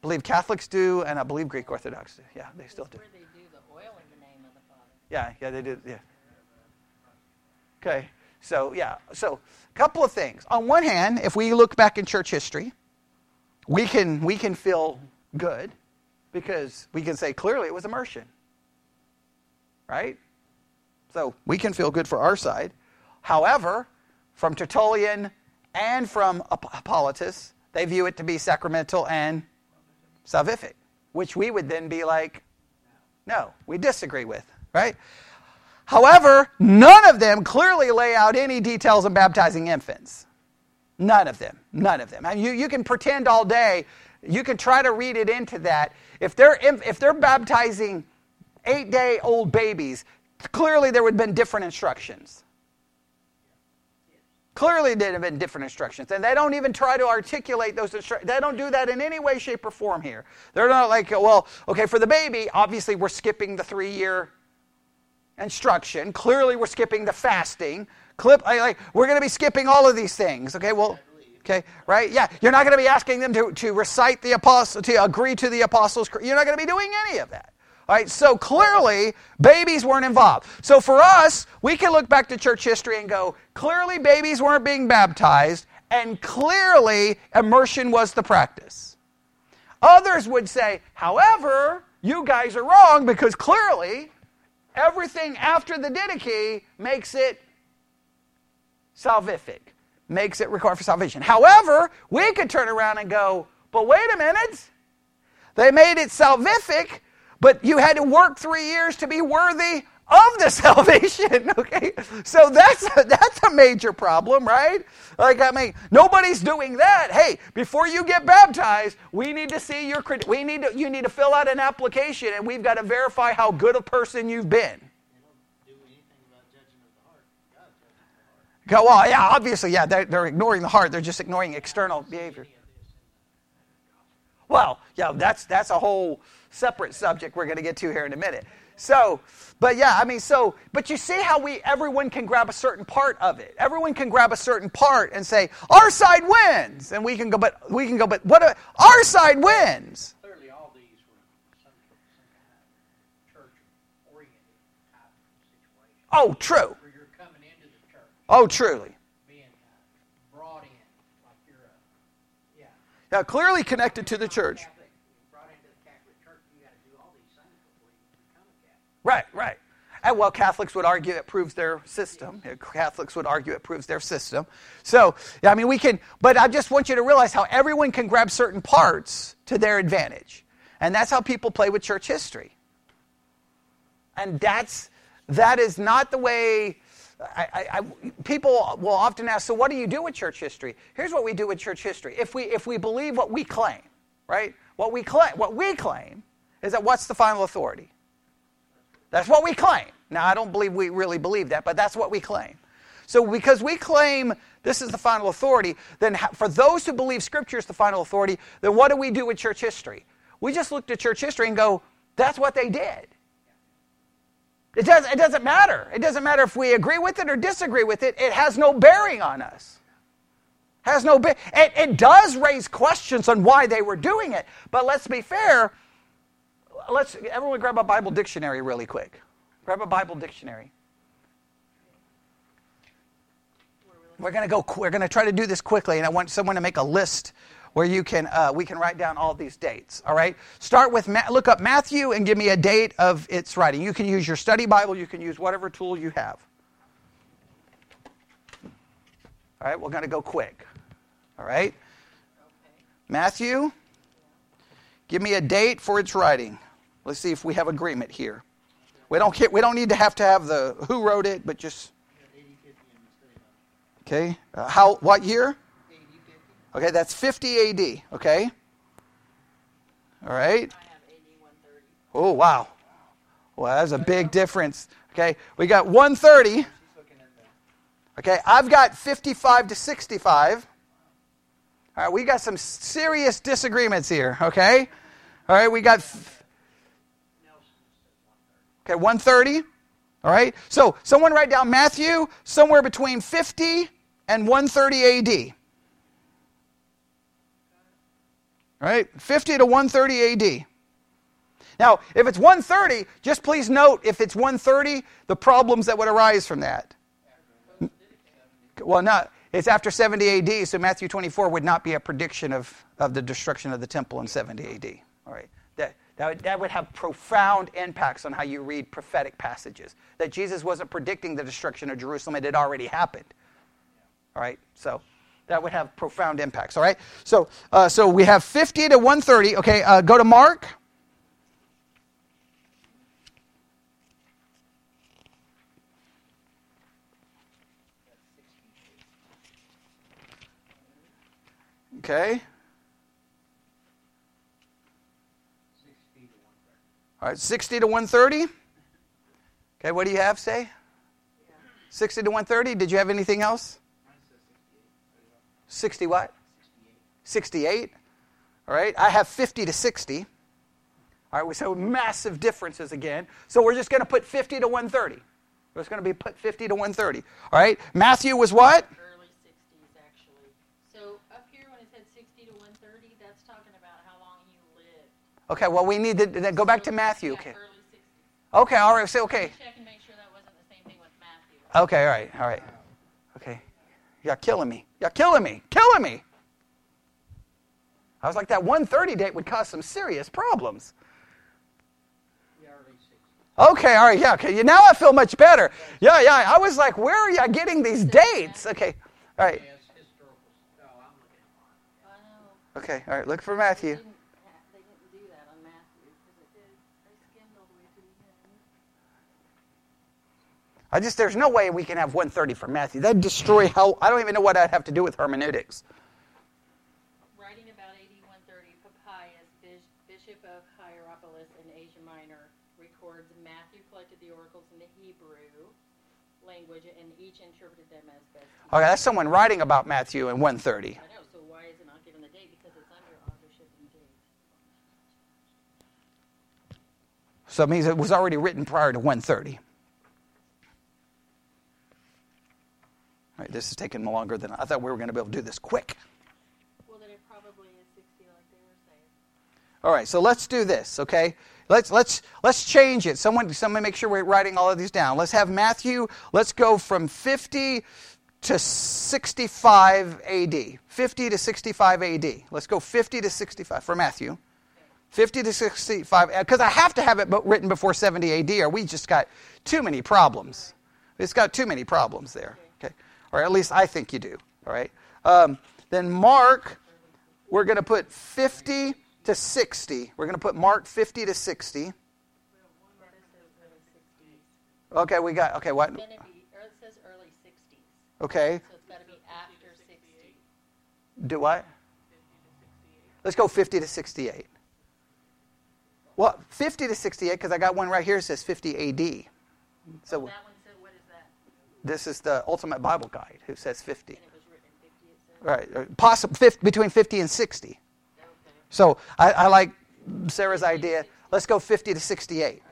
believe Catholics do, and I believe Greek Orthodox do. Yeah, they still do. Where they do the oil in the name of the Father. Yeah, yeah, they do. Yeah. Okay, so yeah, so a couple of things. On one hand, if we look back in church history, we can we can feel good. Because we can say clearly it was immersion, right? So we can feel good for our side. However, from Tertullian and from Hippolytus, they view it to be sacramental and salvific, which we would then be like, no, we disagree with, right? However, none of them clearly lay out any details of baptizing infants. None of them, none of them. I mean, you, you can pretend all day. You can try to read it into that. If they're if they're baptizing eight-day-old babies, clearly there would have been different instructions. Clearly there would have been different instructions. And they don't even try to articulate those instructions. They don't do that in any way, shape, or form here. They're not like, well, okay, for the baby, obviously we're skipping the three-year instruction. Clearly we're skipping the fasting. Clip, I, like, we're going to be skipping all of these things. Okay, well... Okay, right? Yeah, you're not going to be asking them to, to recite the apostle, to agree to the apostles' creed. You're not going to be doing any of that. All right, so clearly, babies weren't involved. So for us, we can look back to church history and go, clearly babies weren't being baptized, and clearly immersion was the practice. Others would say, however, you guys are wrong, because clearly everything after the Didache makes it salvific. Makes it required for salvation. However, we could turn around and go, but wait a minute. They made it salvific, but you had to work three years to be worthy of the salvation, okay? So that's a, that's a major problem, right? Like, I mean, nobody's doing that. Hey, before you get baptized, we need to see your credit. We need to, you need to fill out an application, and we've got to verify how good a person you've been. Go on, yeah, obviously, yeah, they're, they're ignoring the heart. They're just ignoring external behavior. Well, yeah, that's that's a whole separate subject we're going to get to here in a minute. So, but yeah, I mean, so, but you see how we, everyone can grab a certain part of it. Everyone can grab a certain part and say, our side wins. And we can go, but, we can go, but what, a, our side wins. Clearly all these were some sort of church-oriented type situation. Oh, true. Oh, truly. Being brought in, like you're a, yeah. Now, clearly connected to the church. Brought into the Catholic Church, you got to do all these things before you become a Catholic. Right, right. And well, Catholics would argue it proves their system. Yeah. Catholics would argue it proves their system. So, yeah, I mean, we can, but I just want you to realize how everyone can grab certain parts to their advantage. And that's how people play with church history. And that's, that is not the way... I, I, I, people will often ask, so what do you do with church history? Here's what we do with church history. If we if we believe what we claim, right? What we claim, what we claim is that what's the final authority? That's what we claim. Now, I don't believe we really believe that, but that's what we claim. So because we claim this is the final authority, then for those who believe Scripture is the final authority, then what do we do with church history? We just look to church history and go, that's what they did. It doesn't, it doesn't matter. It doesn't matter if we agree with it or disagree with it. It has no bearing on us. Has no be- it, it does raise questions on why they were doing it. But let's be fair. Let's everyone grab a Bible dictionary really quick. Grab a Bible dictionary. We're going to go. We're going to try to do this quickly, and I want someone to make a list where you can. Uh, we can write down all these dates. All right. Start with Ma- look up Matthew and give me a date of its writing. You can use your study Bible. You can use whatever tool you have. All right. We're going to go quick. All right. Okay. Matthew. Give me a date for its writing. Let's see if we have agreement here. We don't care, we don't need to have to have the who wrote it, but just. Okay. Uh, how? What year? Okay, that's fifty A D Okay. All right. Oh wow. Well, that's a big difference. Okay, we got one thirty Okay, I've got fifty-five to sixty-five All right, we got some serious disagreements here. Okay. All right, we got. F- okay, one thirty All right. So someone write down Matthew somewhere between fifty and one thirty A D All right, fifty to one thirty A D Now, if it's one thirty just please note if it's one thirty the problems that would arise from that. Well, not it's after seventy A D so Matthew twenty-four would not be a prediction of, of the destruction of the temple in seventy A D All right, that that would, that would have profound impacts on how you read prophetic passages. That Jesus wasn't predicting the destruction of Jerusalem; it had already happened. All right, so. That would have profound impacts, all right? So uh, so we have fifty to one thirty Okay, uh, go to Mark. Okay. All right, sixty to one thirty Okay, what do you have, say? sixty to one thirty Did you have anything else? sixty what? sixty-eight All right. I have fifty to sixty All right. We so massive differences again. So we're just going to put fifty to one thirty We're just going to be put fifty to one thirty All right. Matthew was what? Early sixties, actually. So up here when it said sixty to one thirty that's talking about how long you lived. Okay. Well, we need to then go back to Matthew. Yeah, okay. Early sixties. Okay. All right. So okay. Check and make sure that wasn't the same thing with Matthew. Okay. All right. All right. Okay. Y'all killing me. Y'all killing me. Killing me. I was like, that one thirty date would cause some serious problems. Okay, all right, yeah, okay. Now I feel much better. Yeah, yeah, I was like, where are y'all getting these dates? Okay, all right. Okay, all right, look for Matthew. They didn't do that on Matthew because it did. They skimmed all the way to the end. I just, there's no way we can have one thirty for Matthew. That'd destroy how, I don't even know what I'd have to do with hermeneutics. Writing about A D one thirty Papias, bishop of Hierapolis in Asia Minor, records Matthew collected the oracles in the Hebrew language and each interpreted them as best. Okay, that's someone writing about Matthew in one thirty I know, so why is it not given the date? Because it's under authorship and date. So it means it was already written prior to one thirty Right, this is taking longer than I thought we were going to be able to do this quick. Well, then it probably is sixty like they were saying. All right, so let's do this, okay? Let's let's let's change it. Someone someone make sure we're writing all of these down. Let's have Matthew, let's go from fifty to sixty-five A D fifty to sixty-five A D Let's go fifty to sixty-five for Matthew. Okay. fifty to sixty-five because I have to have it written before seventy A D or we just got too many problems. It's got too many problems there. Okay. Or at least I think you do, all right? Um, then Mark, we're going to put fifty to sixty We're going to put Mark fifty to sixty Okay, we got, okay, what? It says early sixties Okay. So it's got to be after sixty Do what? Let's go fifty to sixty-eight Well, fifty to sixty-eight because I got one right here that says fifty A D So. This is the Ultimate Bible Guide, who says fifty And it was written fifty, it says? Right, possible, between fifty and sixty Okay. So I, I like Sarah's idea. Let's go fifty to sixty-eight.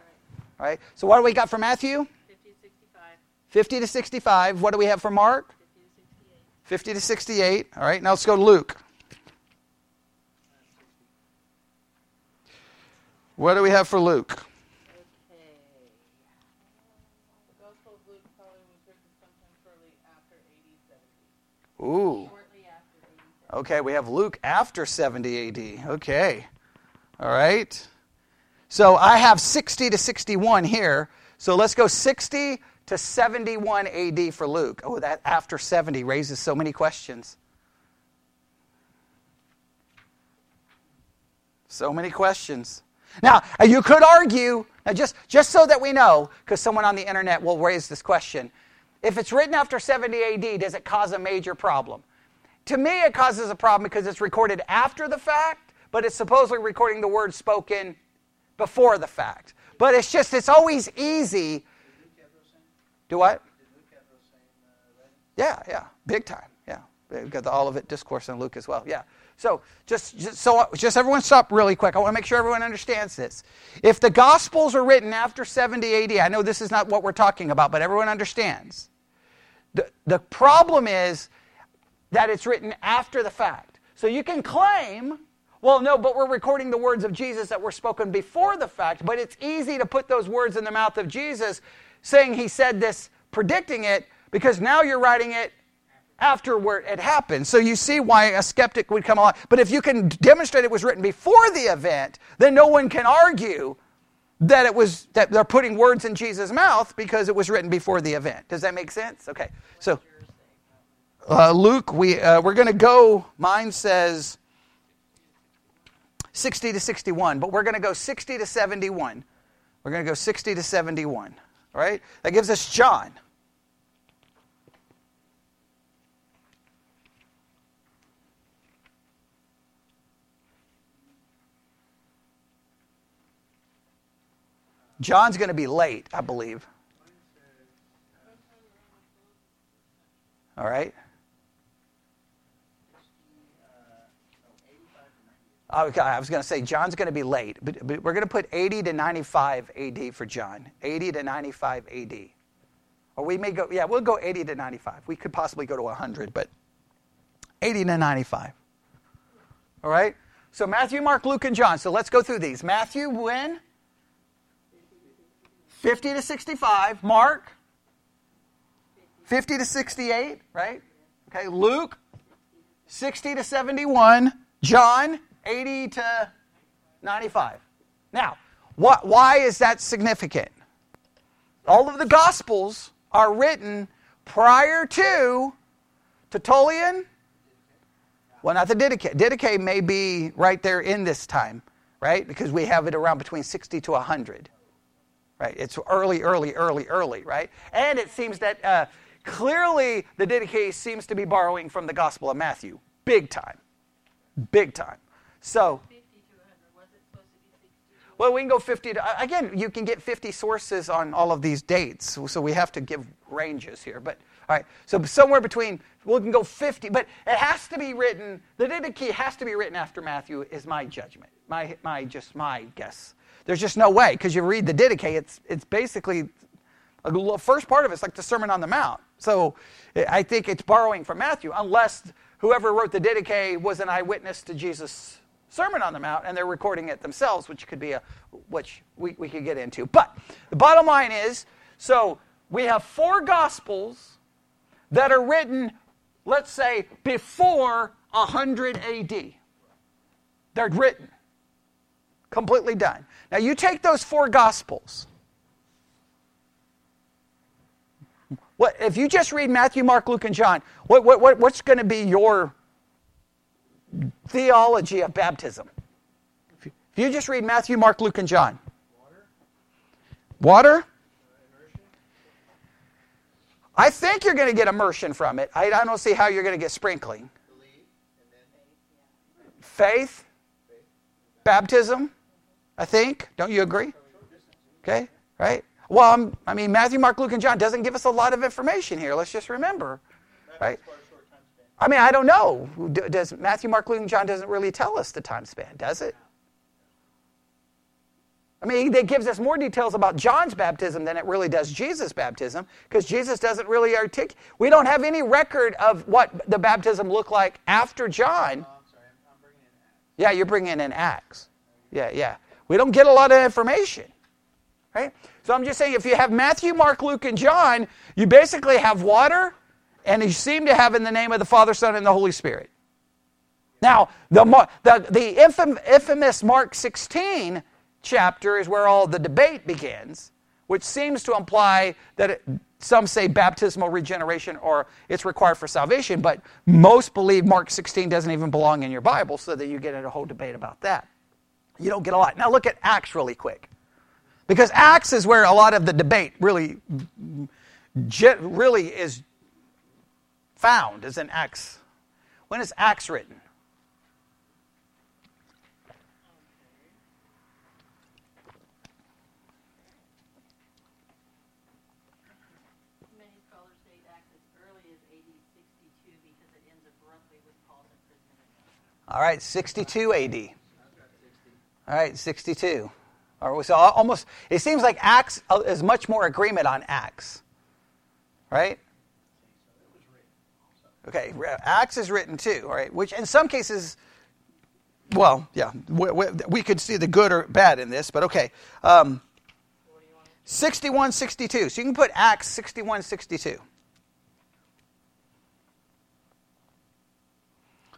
All right. So what do we got for Matthew? fifty to sixty-five. fifty to sixty-five. What do we have for Mark? fifty to sixty-eight. All right. Now let's go to Luke. What do we have for Luke? Ooh. Okay, we have Luke after seventy A D. Okay. All right. So I have sixty to sixty-one here. So let's go sixty to seventy-one A D for Luke. Oh, that after seventy raises so many questions. So many questions. Now, you could argue, now just, just so that we know, because someone on the internet will raise this question, if it's written after seventy A D, does it cause a major problem? To me, it causes a problem because it's recorded after the fact, but it's supposedly recording the word spoken before the fact. But it's just, it's always easy. Did Luke have those same? Do what? Did Luke have those same uh, writing? Yeah, yeah, big time, yeah. We've got the Olivet Discourse in Luke as well, yeah. So just, just so just everyone stop really quick. I want to make sure everyone understands this. If the Gospels are written after seventy A D, I know this is not what we're talking about, but everyone understands. The, the problem is that it's written after the fact. So you can claim, well, no, but we're recording the words of Jesus that were spoken before the fact, but it's easy to put those words in the mouth of Jesus saying he said this, predicting it, because now you're writing it afterward it happened. So you see why a skeptic would come along. But if you can demonstrate it was written before the event, then no one can argue that it was that they're putting words in Jesus' mouth because it was written before the event. Does that make sense? Okay. So uh, Luke, we uh, we're going to go. Mine says sixty to sixty-one, but we're going to go sixty to seventy-one. We're going to go sixty to seventy-one. All right. That gives us John. John's going to be late, I believe. All right. Okay, I was going to say John's going to be late, but, but we're going to put eighty to ninety-five A D for John. eighty to ninety-five A D. Or we may go, yeah, we'll go eighty to ninety-five. We could possibly go to one hundred, but eighty to ninety-five. All right. So Matthew, Mark, Luke, and John. So let's go through these. Matthew, when? fifty to sixty-five. Mark, fifty to sixty-eight, right? Okay, Luke, sixty to seventy-one. John, eighty to ninety-five. Now, what, why is that significant? All of the Gospels are written prior to Tertullian. Well, not the Didache. Didache may be right there in this time, right? Because we have it around between sixty to one hundred. Right. It's early, early, early, early, right? And it seems that uh, clearly the Didache seems to be borrowing from the Gospel of Matthew. Big time. Big time. So, well, we can go fifty. To, again, you can get fifty sources on all of these dates, so we have to give ranges here. But, all right, so somewhere between, we can go fifty, but it has to be written, the Didache has to be written after Matthew is my judgment, my my just my guess. There's just no way, because you read the Didache, it's it's basically, the first part of it's like the Sermon on the Mount. So I think it's borrowing from Matthew, unless whoever wrote the Didache was an eyewitness to Jesus' Sermon on the Mount, and they're recording it themselves, which could be a, which we, we could get into. But the bottom line is, so we have four Gospels that are written, let's say, before one hundred A D. They're written. Completely done. Now you take those four Gospels. What if you just read Matthew, Mark, Luke, and John? What what, what what's going to be your theology of baptism? If you, if you just read Matthew, Mark, Luke, and John, water. Water. I think you're going to get immersion from it. I, I don't see how you're going to get sprinkling. Believe, and then faith. Faith. Faith. Baptism. I think. Don't you agree? Okay, right? Well, I'm, I mean, Matthew, Mark, Luke, and John doesn't give us a lot of information here. Let's just remember, right? I mean, I don't know. Does Matthew, Mark, Luke, and John doesn't really tell us the time span, does it? I mean, it gives us more details about John's baptism than it really does Jesus' baptism, because Jesus doesn't really articulate. We don't have any record of what the baptism looked like after John. Oh, I'm sorry. I'm bringing in Acts. Yeah, you're bringing in Acts. Yeah, yeah. We don't get a lot of information, right? So I'm just saying, if you have Matthew, Mark, Luke, and John, you basically have water, and you seem to have in the name of the Father, Son, and the Holy Spirit. Now, the the, the infamous Mark sixteen chapter is where all the debate begins, which seems to imply that it, some say baptismal regeneration or it's required for salvation, but most believe Mark sixteen doesn't even belong in your Bible, so that you get into a whole debate about that. You don't get a lot. Now look at Acts really quick, because Acts is where a lot of the debate really, really is found, is in Acts. When is Acts written? All right, sixty-two A D All right, sixty-two. All right, so almost, it seems like Acts is much more agreement on Acts, right? Okay, Acts is written too, all right, which in some cases, well, yeah, we, we, we could see the good or bad in this, but okay. Um, sixty-one, sixty-two, so you can put Acts sixty-one, sixty-two.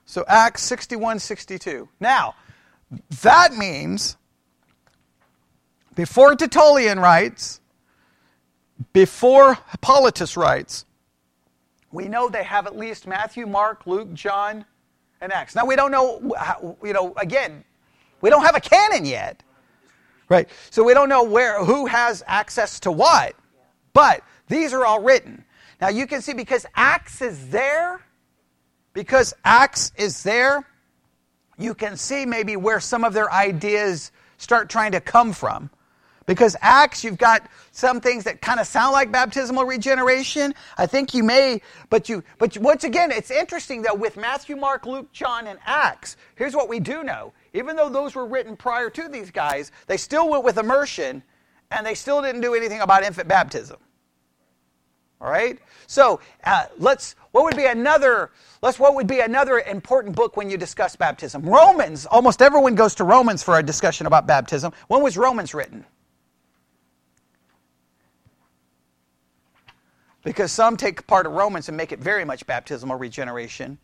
So Acts sixty-one, sixty-two. Now, that means before Tertullian writes, before Hippolytus writes, we know they have at least Matthew, Mark, Luke, John, and Acts. Now, we don't know, you know, again, we don't have a canon yet, right? So we don't know where, who has access to what, but these are all written. Now, you can see because Acts is there, Because Acts is there, you can see maybe where some of their ideas start trying to come from. Because Acts, you've got some things that kind of sound like baptismal regeneration. I think you may, but you, but once again, it's interesting though with Matthew, Mark, Luke, John, and Acts, here's what we do know. Even though those were written prior to these guys, they still went with immersion, and they still didn't do anything about infant baptism. All right? So, uh, let's, what would be another, let's, what would be another important book when you discuss baptism? Romans, almost everyone goes to Romans for a discussion about baptism. When was Romans written? Because some take part of Romans and make it very much baptismal regeneration.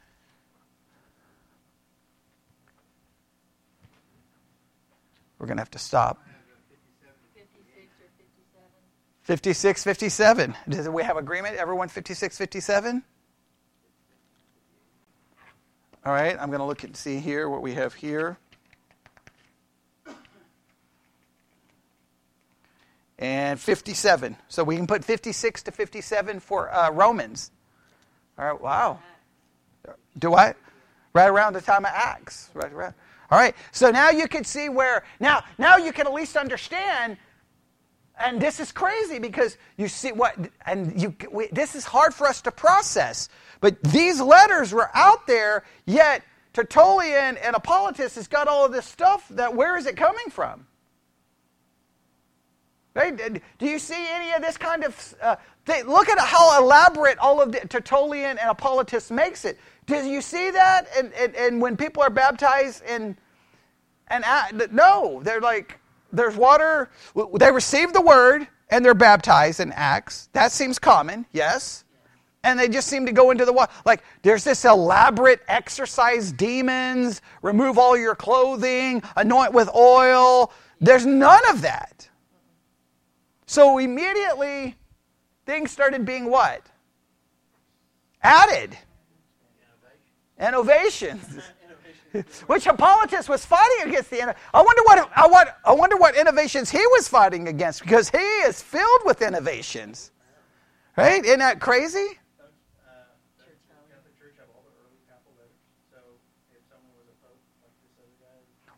We're going to have to stop. fifty-six, fifty-seven. Does we have agreement? Everyone fifty-six, fifty-seven? All right, I'm going to look and see here what we have here. And fifty-seven. So we can put fifty-six to fifty-seven for uh, Romans. All right, wow. Do I? Right around the time of Acts. Right around. All right, so now you can see where, now, now you can at least understand. And this is crazy because you see what, and you. We, this is hard for us to process. But these letters were out there, yet Tertullian and Hippolytus has got all of this stuff that, where is it coming from? Right? Do you see any of this kind of, uh, thing? Look at how elaborate all of the, Tertullian and Hippolytus makes it. Do you see that? And, and, and when people are baptized in, and no, they're like, there's water, they receive the word, and they're baptized in Acts. That seems common, yes. And they just seem to go into the water. Like, there's this elaborate exorcise demons, remove all your clothing, anoint with oil. There's none of that. So immediately, things started being what? Added. Innovations. Which Hippolytus was fighting against the I wonder what I what I wonder what innovations he was fighting against, because he is filled with innovations, right? Isn't that crazy?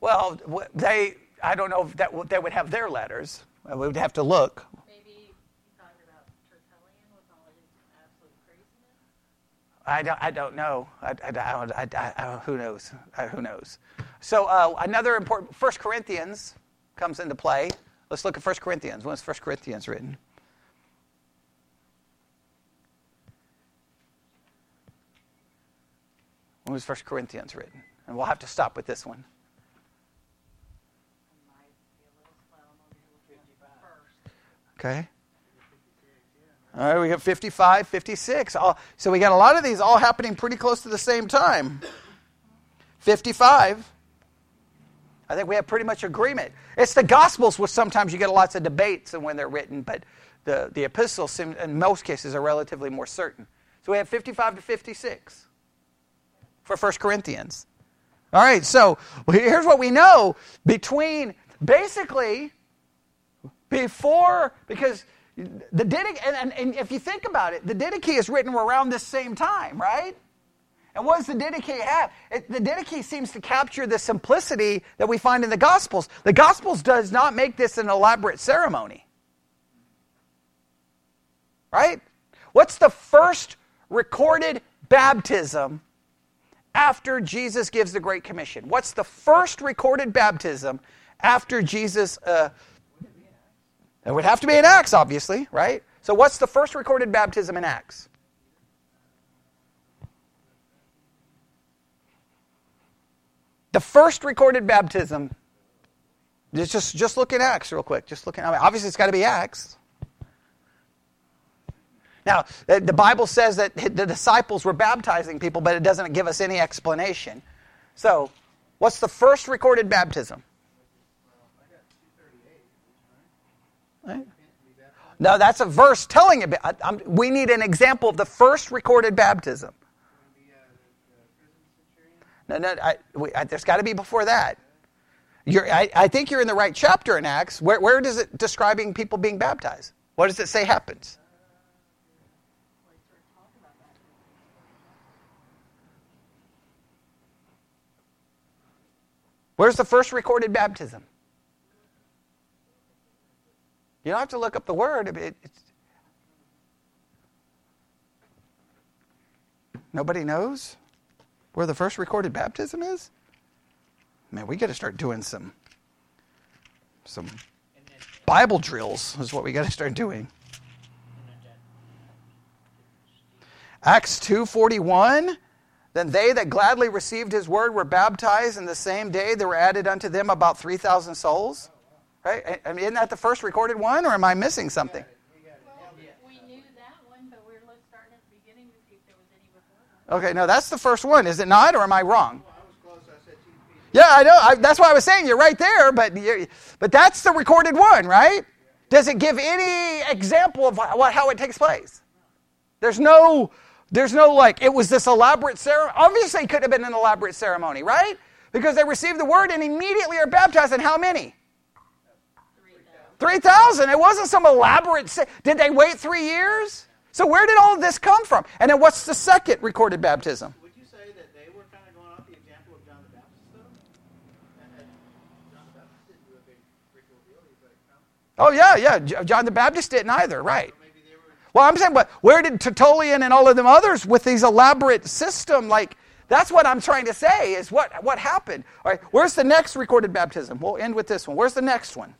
Well, they I don't know if that they would have their letters. We would have to look. Maybe he's talking about Tertullian with all his absolute craziness. I don't, I don't know. I, I, I, I, I, who knows? I, who knows? So uh, another important, First Corinthians comes into play. Let's look at First Corinthians. When was First Corinthians written? When was First Corinthians written? And we'll have to stop with this one. Okay. All right, we got fifty-five, fifty-six. All, so we got a lot of these all happening pretty close to the same time. fifty-five. I think we have pretty much agreement. It's the Gospels which sometimes you get lots of debates and when they're written, but the, the epistles seem, in most cases are relatively more certain. So we have fifty-five to fifty-six for First Corinthians. All right, so here's what we know between basically before, because the Didache, and, and, and if you think about it, the Didache is written around this same time, right? And what does the Didache have? It, the Didache seems to capture the simplicity that we find in the Gospels. The Gospels does not make this an elaborate ceremony. Right? What's the first recorded baptism after Jesus gives the Great Commission? What's the first recorded baptism after Jesus... Uh, it would have to be in Acts, obviously, right? So what's the first recorded baptism in Acts? The first recorded baptism. Just, just look in Acts real quick. Just look in, I mean, obviously, it's got to be Acts. Now, the Bible says that the disciples were baptizing people, but it doesn't give us any explanation. So, what's the first recorded baptism? Right? No, that's a verse telling it. I, I'm, we need an example of the first recorded baptism. No, no, I, we, I, there's got to be before that. You're, I, I think you're in the right chapter in Acts. Where, where does it describing people being baptized? What does it say happens? Where's the first recorded baptism? You don't have to look up the word. It, it's... Nobody knows where the first recorded baptism is? Man, we got to start doing some some Bible drills is what we got to start doing. Acts two forty-one, then they that gladly received his word were baptized, and the same day there were added unto them about three thousand souls. Right? I mean, isn't that the first recorded one, or am I missing something? Well, we knew that one, but we're starting at the beginning to see if there was any before that. Okay, no, that's the first one, is it not, or am I wrong? Well, I was close. I said two. Yeah, I know. I, that's why I was saying you're right there, but you're, but that's the recorded one, right? Does it give any example of what, how it takes place? There's no, there's no like it was this elaborate ceremony. Obviously, it could have been an elaborate ceremony, right? Because they received the word and immediately are baptized. And how many? three thousand. It wasn't some elaborate... Se- Did they wait three years? So where did all of this come from? And then what's the second recorded baptism? Would you say that they were kind of going off the example of John the Baptist, though? And John the Baptist didn't do a big ritual deity, but it counts. Oh, yeah, yeah. John the Baptist didn't either, right. So maybe they were... Well, I'm saying, but where did Tertullian and all of them others with these elaborate system, like, that's what I'm trying to say, is what, what happened? All right, where's the next recorded baptism? We'll end with this one. Where's the next one?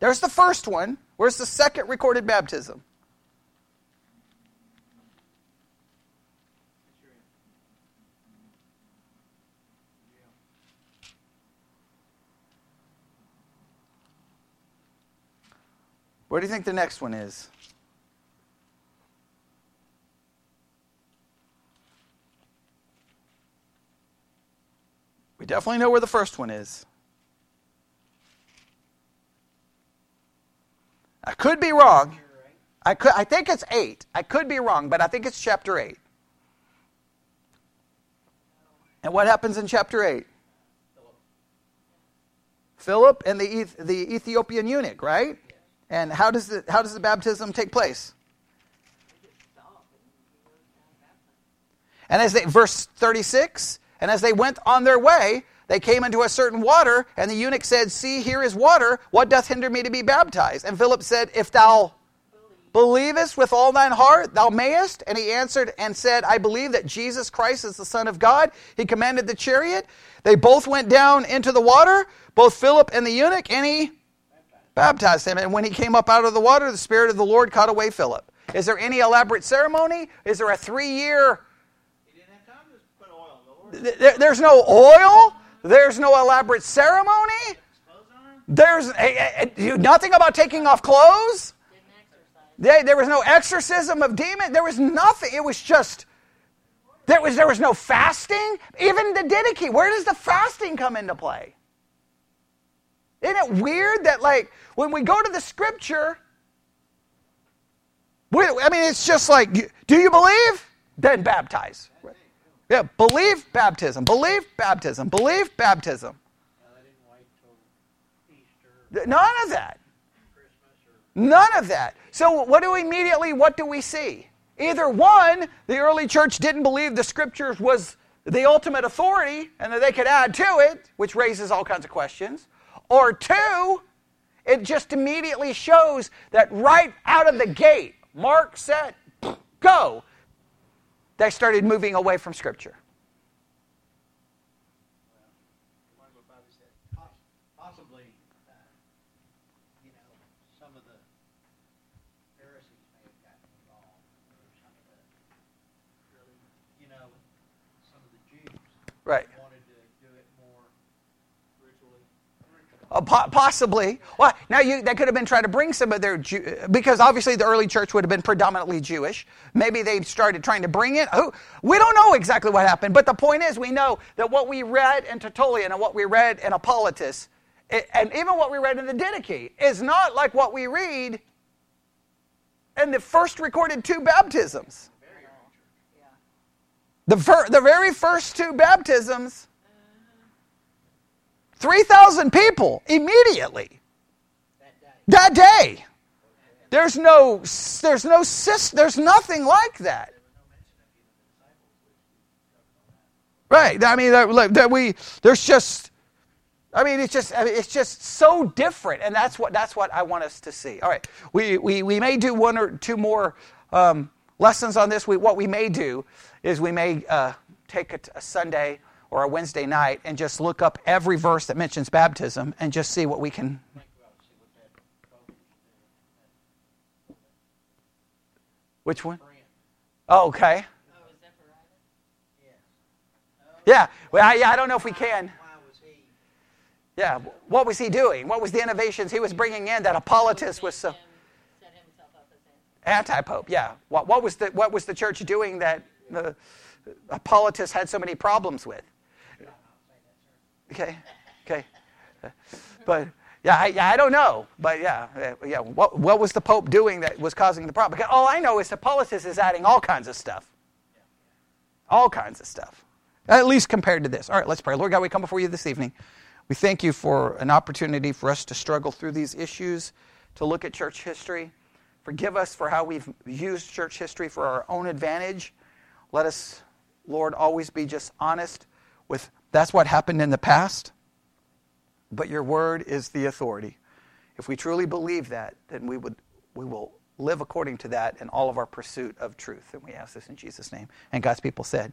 There's the first one. Where's the second recorded baptism? Where do you think the next one is? We definitely know where the first one is. I could be wrong. I could. I think it's eight. I could be wrong, but I think it's chapter eight. And what happens in chapter eight? Philip and the the Ethiopian eunuch, right? And how does the how does the baptism take place? And as they, verse thirty-six, and as they went on their way, they came into a certain water, and the eunuch said, See, here is water. What doth hinder me to be baptized? And Philip said, If thou believest with all thine heart, thou mayest. And he answered and said, I believe that Jesus Christ is the Son of God. He commanded the chariot. They both went down into the water, both Philip and the eunuch, and he baptized him. And when he came up out of the water, the Spirit of the Lord caught away Philip. Is there any elaborate ceremony? Is there a three-year? He didn't have time to put oil on the Lord. There, there's no oil. There's no elaborate ceremony. There's a, a, a, nothing about taking off clothes. They, there was no exorcism of demons. There was nothing. It was just, there was there was no fasting. Even the Didache, where does the fasting come into play? Isn't it weird that, like, when we go to the Scripture, we, I mean, it's just like, do you believe? Then baptize. Right? Yeah, believe baptism, believe baptism, believe baptism. None of that. None of that. So what do we immediately, what do we see? Either one, the early church didn't believe the Scriptures was the ultimate authority and that they could add to it, which raises all kinds of questions. Or two, it just immediately shows that right out of the gate, Mark said, go. They started moving away from Scripture. Right. Wanted to do it more ritually. Uh, po- possibly. Well, now you, they could have been trying to bring some of their Jew, because obviously the early church would have been predominantly Jewish. Maybe they started trying to bring it. Who, we don't know exactly what happened, but the point is, we know that what we read in Tertullian and what we read in Hippolytus, it, and even what we read in the Didache, is not like what we read in the first recorded two baptisms. The, ver- the very first two baptisms, three thousand people immediately. That day. That day. There's no, there's no, there's nothing like that. Right. I mean, that, that we, there's just, I mean, it's just, I mean, it's just so different. And that's what, that's what I want us to see. All right. We, we, we may do one or two more, um, lessons on this. We, what we may do is we may uh, take a, a Sunday or a Wednesday night and just look up every verse that mentions baptism and just see what we can. Which one? Oh, okay. Yeah. Well, I, yeah, I don't know if we can. Yeah. What was he doing? What was the innovations he was bringing in that Hippolytus was so? Anti-pope, yeah. What, what was the what was the church doing that uh, Hippolytus had so many problems with? Okay, okay, but yeah, I, I don't know, but yeah, yeah. What what was the pope doing that was causing the problem? Because all I know is Hippolytus is adding all kinds of stuff, all kinds of stuff. At least compared to this. All right, let's pray. Lord God, we come before you this evening. We thank you for an opportunity for us to struggle through these issues, to look at church history. Forgive us for how we've used church history for our own advantage. Let us, Lord, always be just honest with that's what happened in the past, but your word is the authority. If we truly believe that, then we would we will live according to that in all of our pursuit of truth. And we ask this in Jesus' name. And God's people said,